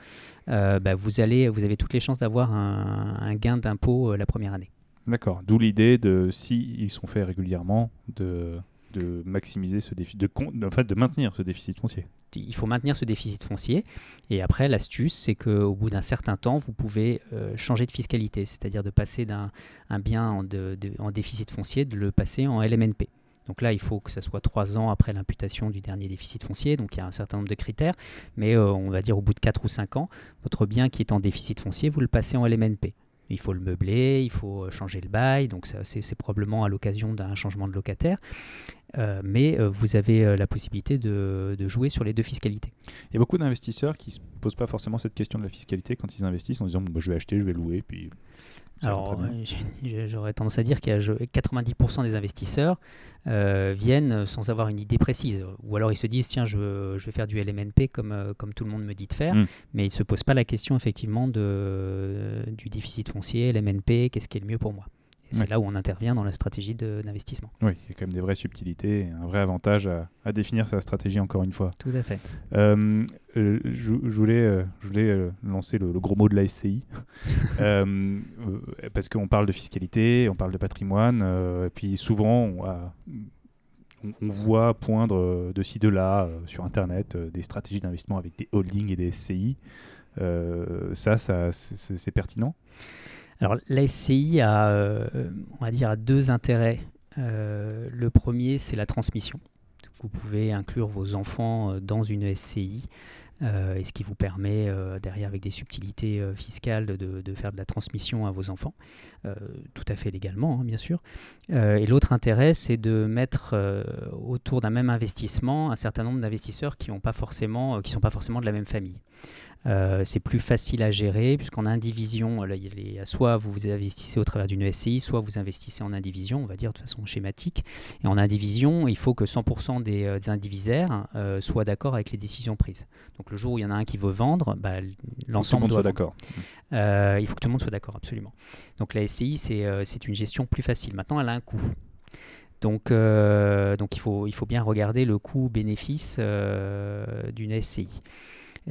euh, bah, vous, allez, vous avez toutes les chances d'avoir un, un gain d'impôt euh, la première année. D'accord. D'où l'idée de, si ils sont faits régulièrement, de... de maximiser ce déficit, de, con- de, en fait, de maintenir ce déficit foncier. Il faut maintenir ce déficit foncier. Et après, l'astuce, c'est qu'au bout d'un certain temps, vous pouvez euh, changer de fiscalité, c'est-à-dire de passer d'un un bien en, de, de, en déficit foncier, de le passer en L M N P. Donc là, il faut que ça soit trois ans après l'imputation du dernier déficit foncier. Donc il y a un certain nombre de critères. Mais euh, on va dire au bout de quatre ou cinq ans, votre bien qui est en déficit foncier, vous le passez en L M N P. Il faut le meubler, il faut changer le bail, donc ça, c'est, c'est probablement à l'occasion d'un changement de locataire. Euh, mais euh, vous avez euh, la possibilité de, de jouer sur les deux fiscalités. Il y a beaucoup d'investisseurs qui ne se posent pas forcément cette question de la fiscalité quand ils investissent en disant bon, bah, je vais acheter, je vais louer. Puis alors, euh, j'aurais tendance à dire qu'il y a quatre-vingt-dix pour cent des investisseurs euh, viennent sans avoir une idée précise. Ou alors ils se disent tiens, je, je vais faire du L M N P comme, euh, comme tout le monde me dit de faire, mm. mais ils ne se posent pas la question effectivement de, euh, du déficit foncier, L M N P, qu'est-ce qui est le mieux pour moi ? C'est ouais. là où on intervient dans la stratégie de, d'investissement. Oui, il y a quand même des vraies subtilités et un vrai avantage à, à définir sa stratégie, encore une fois. Tout à fait. Euh, euh, je, je voulais, euh, je voulais euh, lancer le, le gros mot de la S C I, euh, euh, parce qu'on parle de fiscalité, on parle de patrimoine, euh, et puis souvent, on, a, on, on voit poindre de ci, de là, euh, sur Internet, euh, des stratégies d'investissement avec des holdings et des S C I. Euh, ça, ça c'est, c'est pertinent ? Alors, la S C I a, euh, on va dire, a deux intérêts. Euh, le premier, c'est la transmission. Vous pouvez inclure vos enfants euh, dans une S C I, euh, et ce qui vous permet, euh, derrière, avec des subtilités euh, fiscales, de, de faire de la transmission à vos enfants, euh, tout à fait légalement, hein, bien sûr. Euh, et l'autre intérêt, c'est de mettre euh, autour d'un même investissement un certain nombre d'investisseurs qui n'ont pas forcément, euh, qui sont pas forcément de la même famille. Euh, c'est plus facile à gérer puisqu'en indivision, là, les, soit vous investissez au travers d'une S C I, soit vous investissez en indivision, on va dire de façon schématique. Et en indivision, il faut que cent pour cent des, euh, des indivisaires euh, soient d'accord avec les décisions prises. Donc le jour où il y en a un qui veut vendre, bah, l'ensemble doit vendre. Euh, il faut que tout le monde soit d'accord, absolument. Donc la S C I, c'est, euh, c'est une gestion plus facile. Maintenant, elle a un coût. Donc, euh, donc il faut, il faut bien regarder le coût-bénéfice euh, d'une S C I.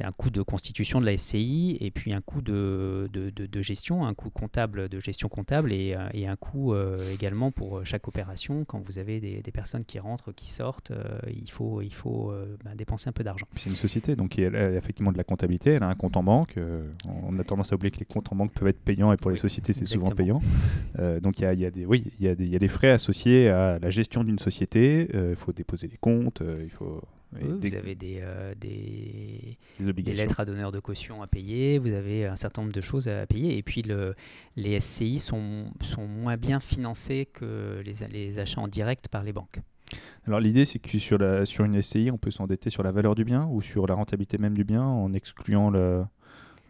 Un coût de constitution de la S C I et puis un coût de, de, de, de gestion, un coût comptable de gestion comptable et, et un coût euh, également pour chaque opération. Quand vous avez des, des personnes qui rentrent, qui sortent, euh, il faut, il faut euh, bah, dépenser un peu d'argent. Puis c'est une société, donc elle a effectivement de la comptabilité, elle a un compte en banque. Euh, on a tendance à oublier que les comptes en banque peuvent être payants et pour oui, les sociétés, c'est exactement. Souvent payant. Euh, donc il y a, y a des, oui, il y a des, y a des frais associés à la gestion d'une société. Il euh, faut déposer les comptes, euh, il faut... Oui, vous des... avez des, euh, des, des, des lettres à donneur de caution à payer, vous avez un certain nombre de choses à payer. Et puis, le, les S C I sont, sont moins bien financés que les, les achats en direct par les banques. Alors, l'idée, c'est que sur, la, sur une S C I, on peut s'endetter sur la valeur du bien ou sur la rentabilité même du bien en excluant le...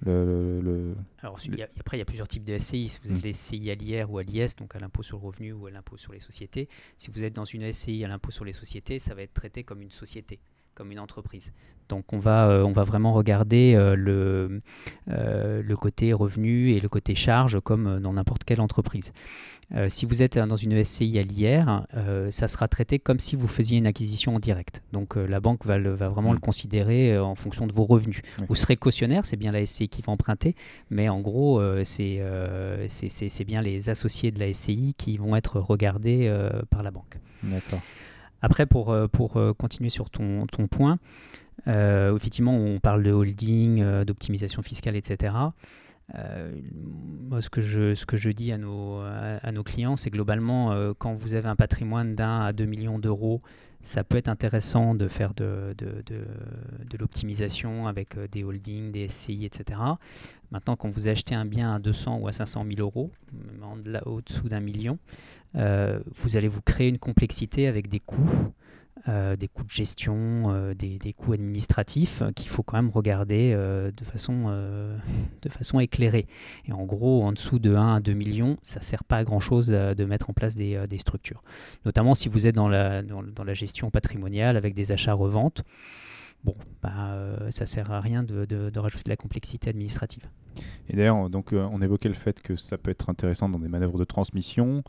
Le, le, le Alors, le... Y a, après, il y a plusieurs types de S C I. Si vous êtes mmh. les S C I à l'I R ou à l'I S, donc à l'impôt sur le revenu ou à l'impôt sur les sociétés, si vous êtes dans une S C I à l'impôt sur les sociétés, ça va être traité comme une société, comme une entreprise. Donc, on va, euh, on va vraiment regarder euh, le, euh, le côté revenu et le côté charge comme euh, dans n'importe quelle entreprise. Euh, si vous êtes euh, dans une S C I à l'I R, euh, ça sera traité comme si vous faisiez une acquisition en direct. Donc, euh, la banque va, le, va vraiment mmh. le considérer euh, en fonction de vos revenus. Oui. Vous serez cautionnaire, c'est bien la S C I qui va emprunter, mais en gros, euh, c'est, euh, c'est, c'est, c'est bien les associés de la S C I qui vont être regardés euh, par la banque. D'accord. Après, pour, pour continuer sur ton, ton point, euh, effectivement, on parle de holding, euh, d'optimisation fiscale, et cetera. Euh, moi, ce que je, ce que je dis à nos, à, à nos clients, c'est globalement, euh, quand vous avez un patrimoine d'un à deux millions d'euros, ça peut être intéressant de faire de, de, de, de l'optimisation avec des holdings, des S C I, et cetera. Maintenant, quand vous achetez un bien à deux cents ou à cinq cent mille euros, même au-dessous d'un million, Euh, vous allez vous créer une complexité avec des coûts, euh, des coûts de gestion, euh, des, des coûts administratifs euh, qu'il faut quand même regarder euh, de façon, euh, de façon éclairée. Et en gros, en dessous de un à deux millions, ça ne sert pas à grand-chose euh, de mettre en place des, euh, des structures. Notamment si vous êtes dans la, dans, dans la gestion patrimoniale avec des achats-reventes, bon, bah, euh, ça ne sert à rien de, de, de rajouter de la complexité administrative. Et d'ailleurs, donc, euh, on évoquait le fait que ça peut être intéressant dans des manœuvres de transmission.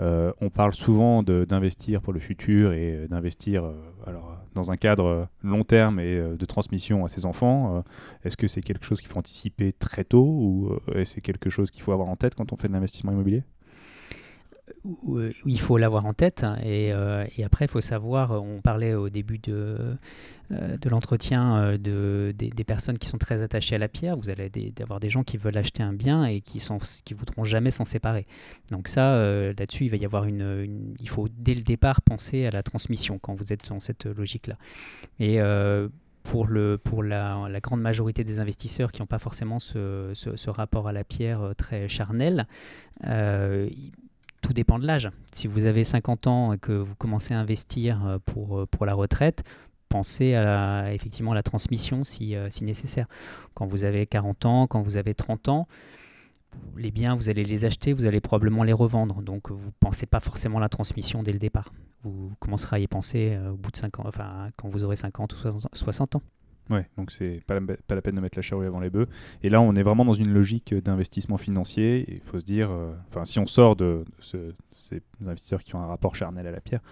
Euh, on parle souvent de, d'investir pour le futur et euh, d'investir euh, alors, dans un cadre euh, long terme et euh, de transmission à ses enfants. Euh, est-ce que c'est quelque chose qu'il faut anticiper très tôt ou euh, est-ce que c'est quelque chose qu'il faut avoir en tête quand on fait de l'investissement immobilier ? Il faut l'avoir en tête et, euh, et après il faut savoir, on parlait au début de, euh, de l'entretien de, des, des personnes qui sont très attachées à la pierre. Vous allez des, avoir des gens qui veulent acheter un bien et qui ne voudront jamais s'en séparer. Donc ça, euh, là-dessus, il va y avoir une, une... Il faut dès le départ penser à la transmission quand vous êtes dans cette logique-là. Et... Euh, Pour, le, pour la, la grande majorité des investisseurs qui n'ont pas forcément ce, ce, ce rapport à la pierre très charnel, euh, tout dépend de l'âge. Si vous avez cinquante ans et que vous commencez à investir pour, pour la retraite, pensez à la, effectivement à la transmission si, si nécessaire. Quand vous avez quarante ans, quand vous avez trente ans, les biens, vous allez les acheter, vous allez probablement les revendre. Donc, vous ne pensez pas forcément à la transmission dès le départ. Vous commencerez à y penser euh, au bout de cinq ans, enfin, quand vous aurez cinquante ou soixante ans. Oui, donc c'est pas la, pas la peine de mettre la charrue avant les bœufs. Et là, on est vraiment dans une logique d'investissement financier. Il faut se dire, enfin, euh, si on sort de ce, ces investisseurs qui ont un rapport charnel à la pierre,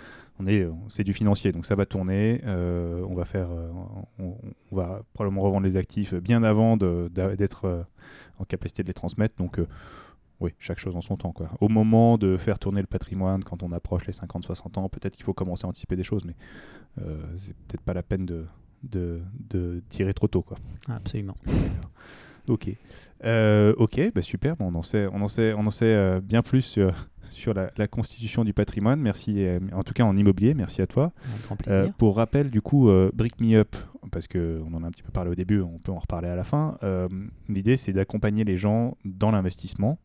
on est, c'est du financier. Donc ça va tourner. Euh, on va faire, euh, on, on va probablement revendre les actifs bien avant de, d'être euh, en capacité de les transmettre. Donc euh, oui, chaque chose en son temps, quoi. Au moment de faire tourner le patrimoine, quand on approche les cinquante soixante ans, peut-être qu'il faut commencer à anticiper des choses, mais euh, c'est peut-être pas la peine de De, de tirer trop tôt, quoi. Absolument. Ok, euh, ok, bah super. Bon, on en sait, on en sait, on en sait euh, bien plus sur, sur la, la constitution du patrimoine. Merci, euh, en tout cas en immobilier. Merci à toi. Un grand plaisir. Euh, pour rappel, du coup, euh, BrickMeUp, parce que on en a un petit peu parlé au début, on peut en reparler à la fin. Euh, l'idée, c'est d'accompagner les gens dans l'investissement.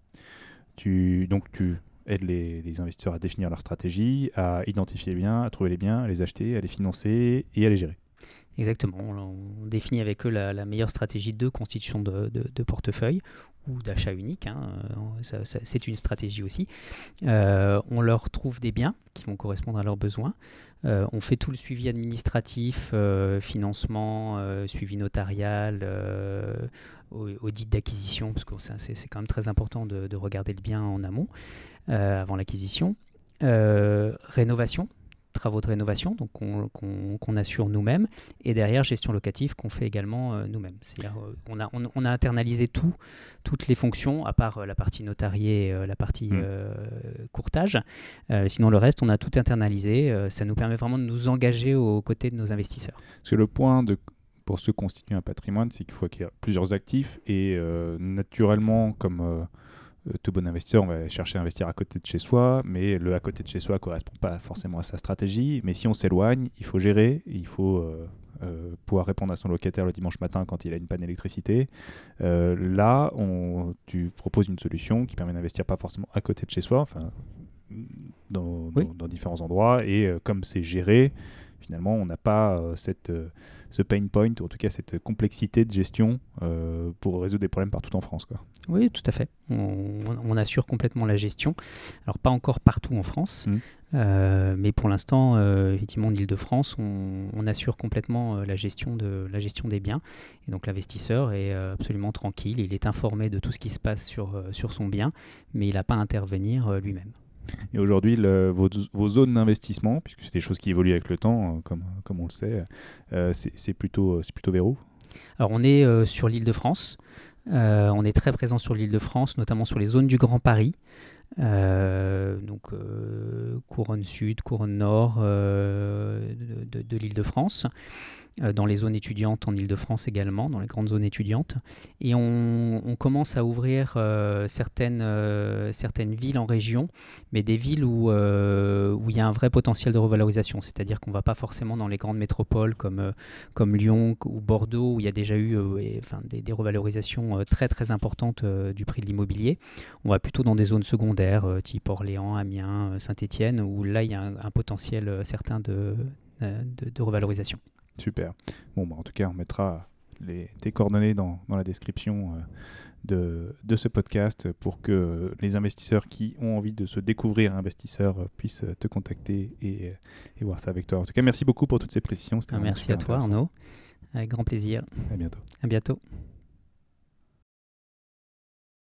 Tu, donc tu aide les, les investisseurs à définir leur stratégie, à identifier les biens, à trouver les biens, à les acheter, à les financer et à les gérer. Exactement, on, on définit avec eux la, la meilleure stratégie de constitution de, de, de portefeuille ou d'achat unique, hein. ça, ça, c'est une stratégie aussi. Euh, on leur trouve des biens qui vont correspondre à leurs besoins. Euh, on fait tout le suivi administratif, euh, financement, euh, suivi notarial, euh, audit d'acquisition, parce que ça, c'est, c'est quand même très important de, de regarder le bien en amont, euh, avant l'acquisition. Euh, rénovation. Travaux de rénovation donc qu'on, qu'on, qu'on assure nous-mêmes et derrière gestion locative qu'on fait également euh, nous-mêmes. C'est-à-dire euh, on, a, on, on a internalisé tout, toutes les fonctions à part euh, la partie notariée et euh, la partie euh, courtage. Euh, sinon le reste on a tout internalisé. Euh, ça nous permet vraiment de nous engager aux côtés de nos investisseurs. Parce que le point de, pour se constituer un patrimoine c'est qu'il faut acquérir plusieurs actifs et euh, naturellement comme... Euh, tout bon investisseur, on va chercher à investir à côté de chez soi, mais le à côté de chez soi ne correspond pas forcément à sa stratégie. Mais si on s'éloigne, il faut gérer, il faut euh, euh, pouvoir répondre à son locataire le dimanche matin quand il a une panne d'électricité. Euh, là, on, tu proposes une solution qui permet d'investir pas forcément à côté de chez soi, enfin, dans, oui. dans, dans différents endroits. Et euh, comme c'est géré, finalement, on n'a pas euh, cette, euh, ce pain point, ou en tout cas cette complexité de gestion euh, pour résoudre des problèmes partout en France, quoi. Oui, tout à fait. On, on assure complètement la gestion. Alors, pas encore partout en France, mmh. euh, mais pour l'instant, euh, effectivement, en Île-de-France, on, on assure complètement euh, la, gestion de, la gestion des biens. Et donc, l'investisseur est euh, absolument tranquille. Il est informé de tout ce qui se passe sur, euh, sur son bien, mais il n'a pas à intervenir euh, lui-même. Et aujourd'hui, le, vos, vos zones d'investissement, puisque c'est des choses qui évoluent avec le temps, comme, comme on le sait, euh, c'est, c'est, plutôt, c'est plutôt vers où ? Alors, on est euh, sur l'Île-de-France. Euh, on est très présent sur l'Île-de-France, notamment sur les zones du Grand Paris. Euh, donc euh, couronne sud, couronne nord euh, de, de, de l'Île-de-France, euh, dans les zones étudiantes en Île-de-France également, dans les grandes zones étudiantes. Et on, on commence à ouvrir euh, certaines, euh, certaines villes en région, mais des villes où, euh, où il y a un vrai potentiel de revalorisation, c'est-à-dire qu'on ne va pas forcément dans les grandes métropoles comme, euh, comme Lyon ou Bordeaux, où il y a déjà eu euh, et, enfin, des, des revalorisations euh, très très importantes euh, du prix de l'immobilier. On va plutôt dans des zones secondaires, type Orléans, Amiens, Saint-Étienne, où là, il y a un, un potentiel certain de, de, de revalorisation. Super. Bon, bah, en tout cas, on mettra les, tes coordonnées dans, dans la description euh, de, de ce podcast pour que les investisseurs qui ont envie de se découvrir investisseurs puissent te contacter et, et voir ça avec toi. En tout cas, merci beaucoup pour toutes ces précisions. C'était ah, merci à toi, Arnaud. Avec grand plaisir. À bientôt. À bientôt.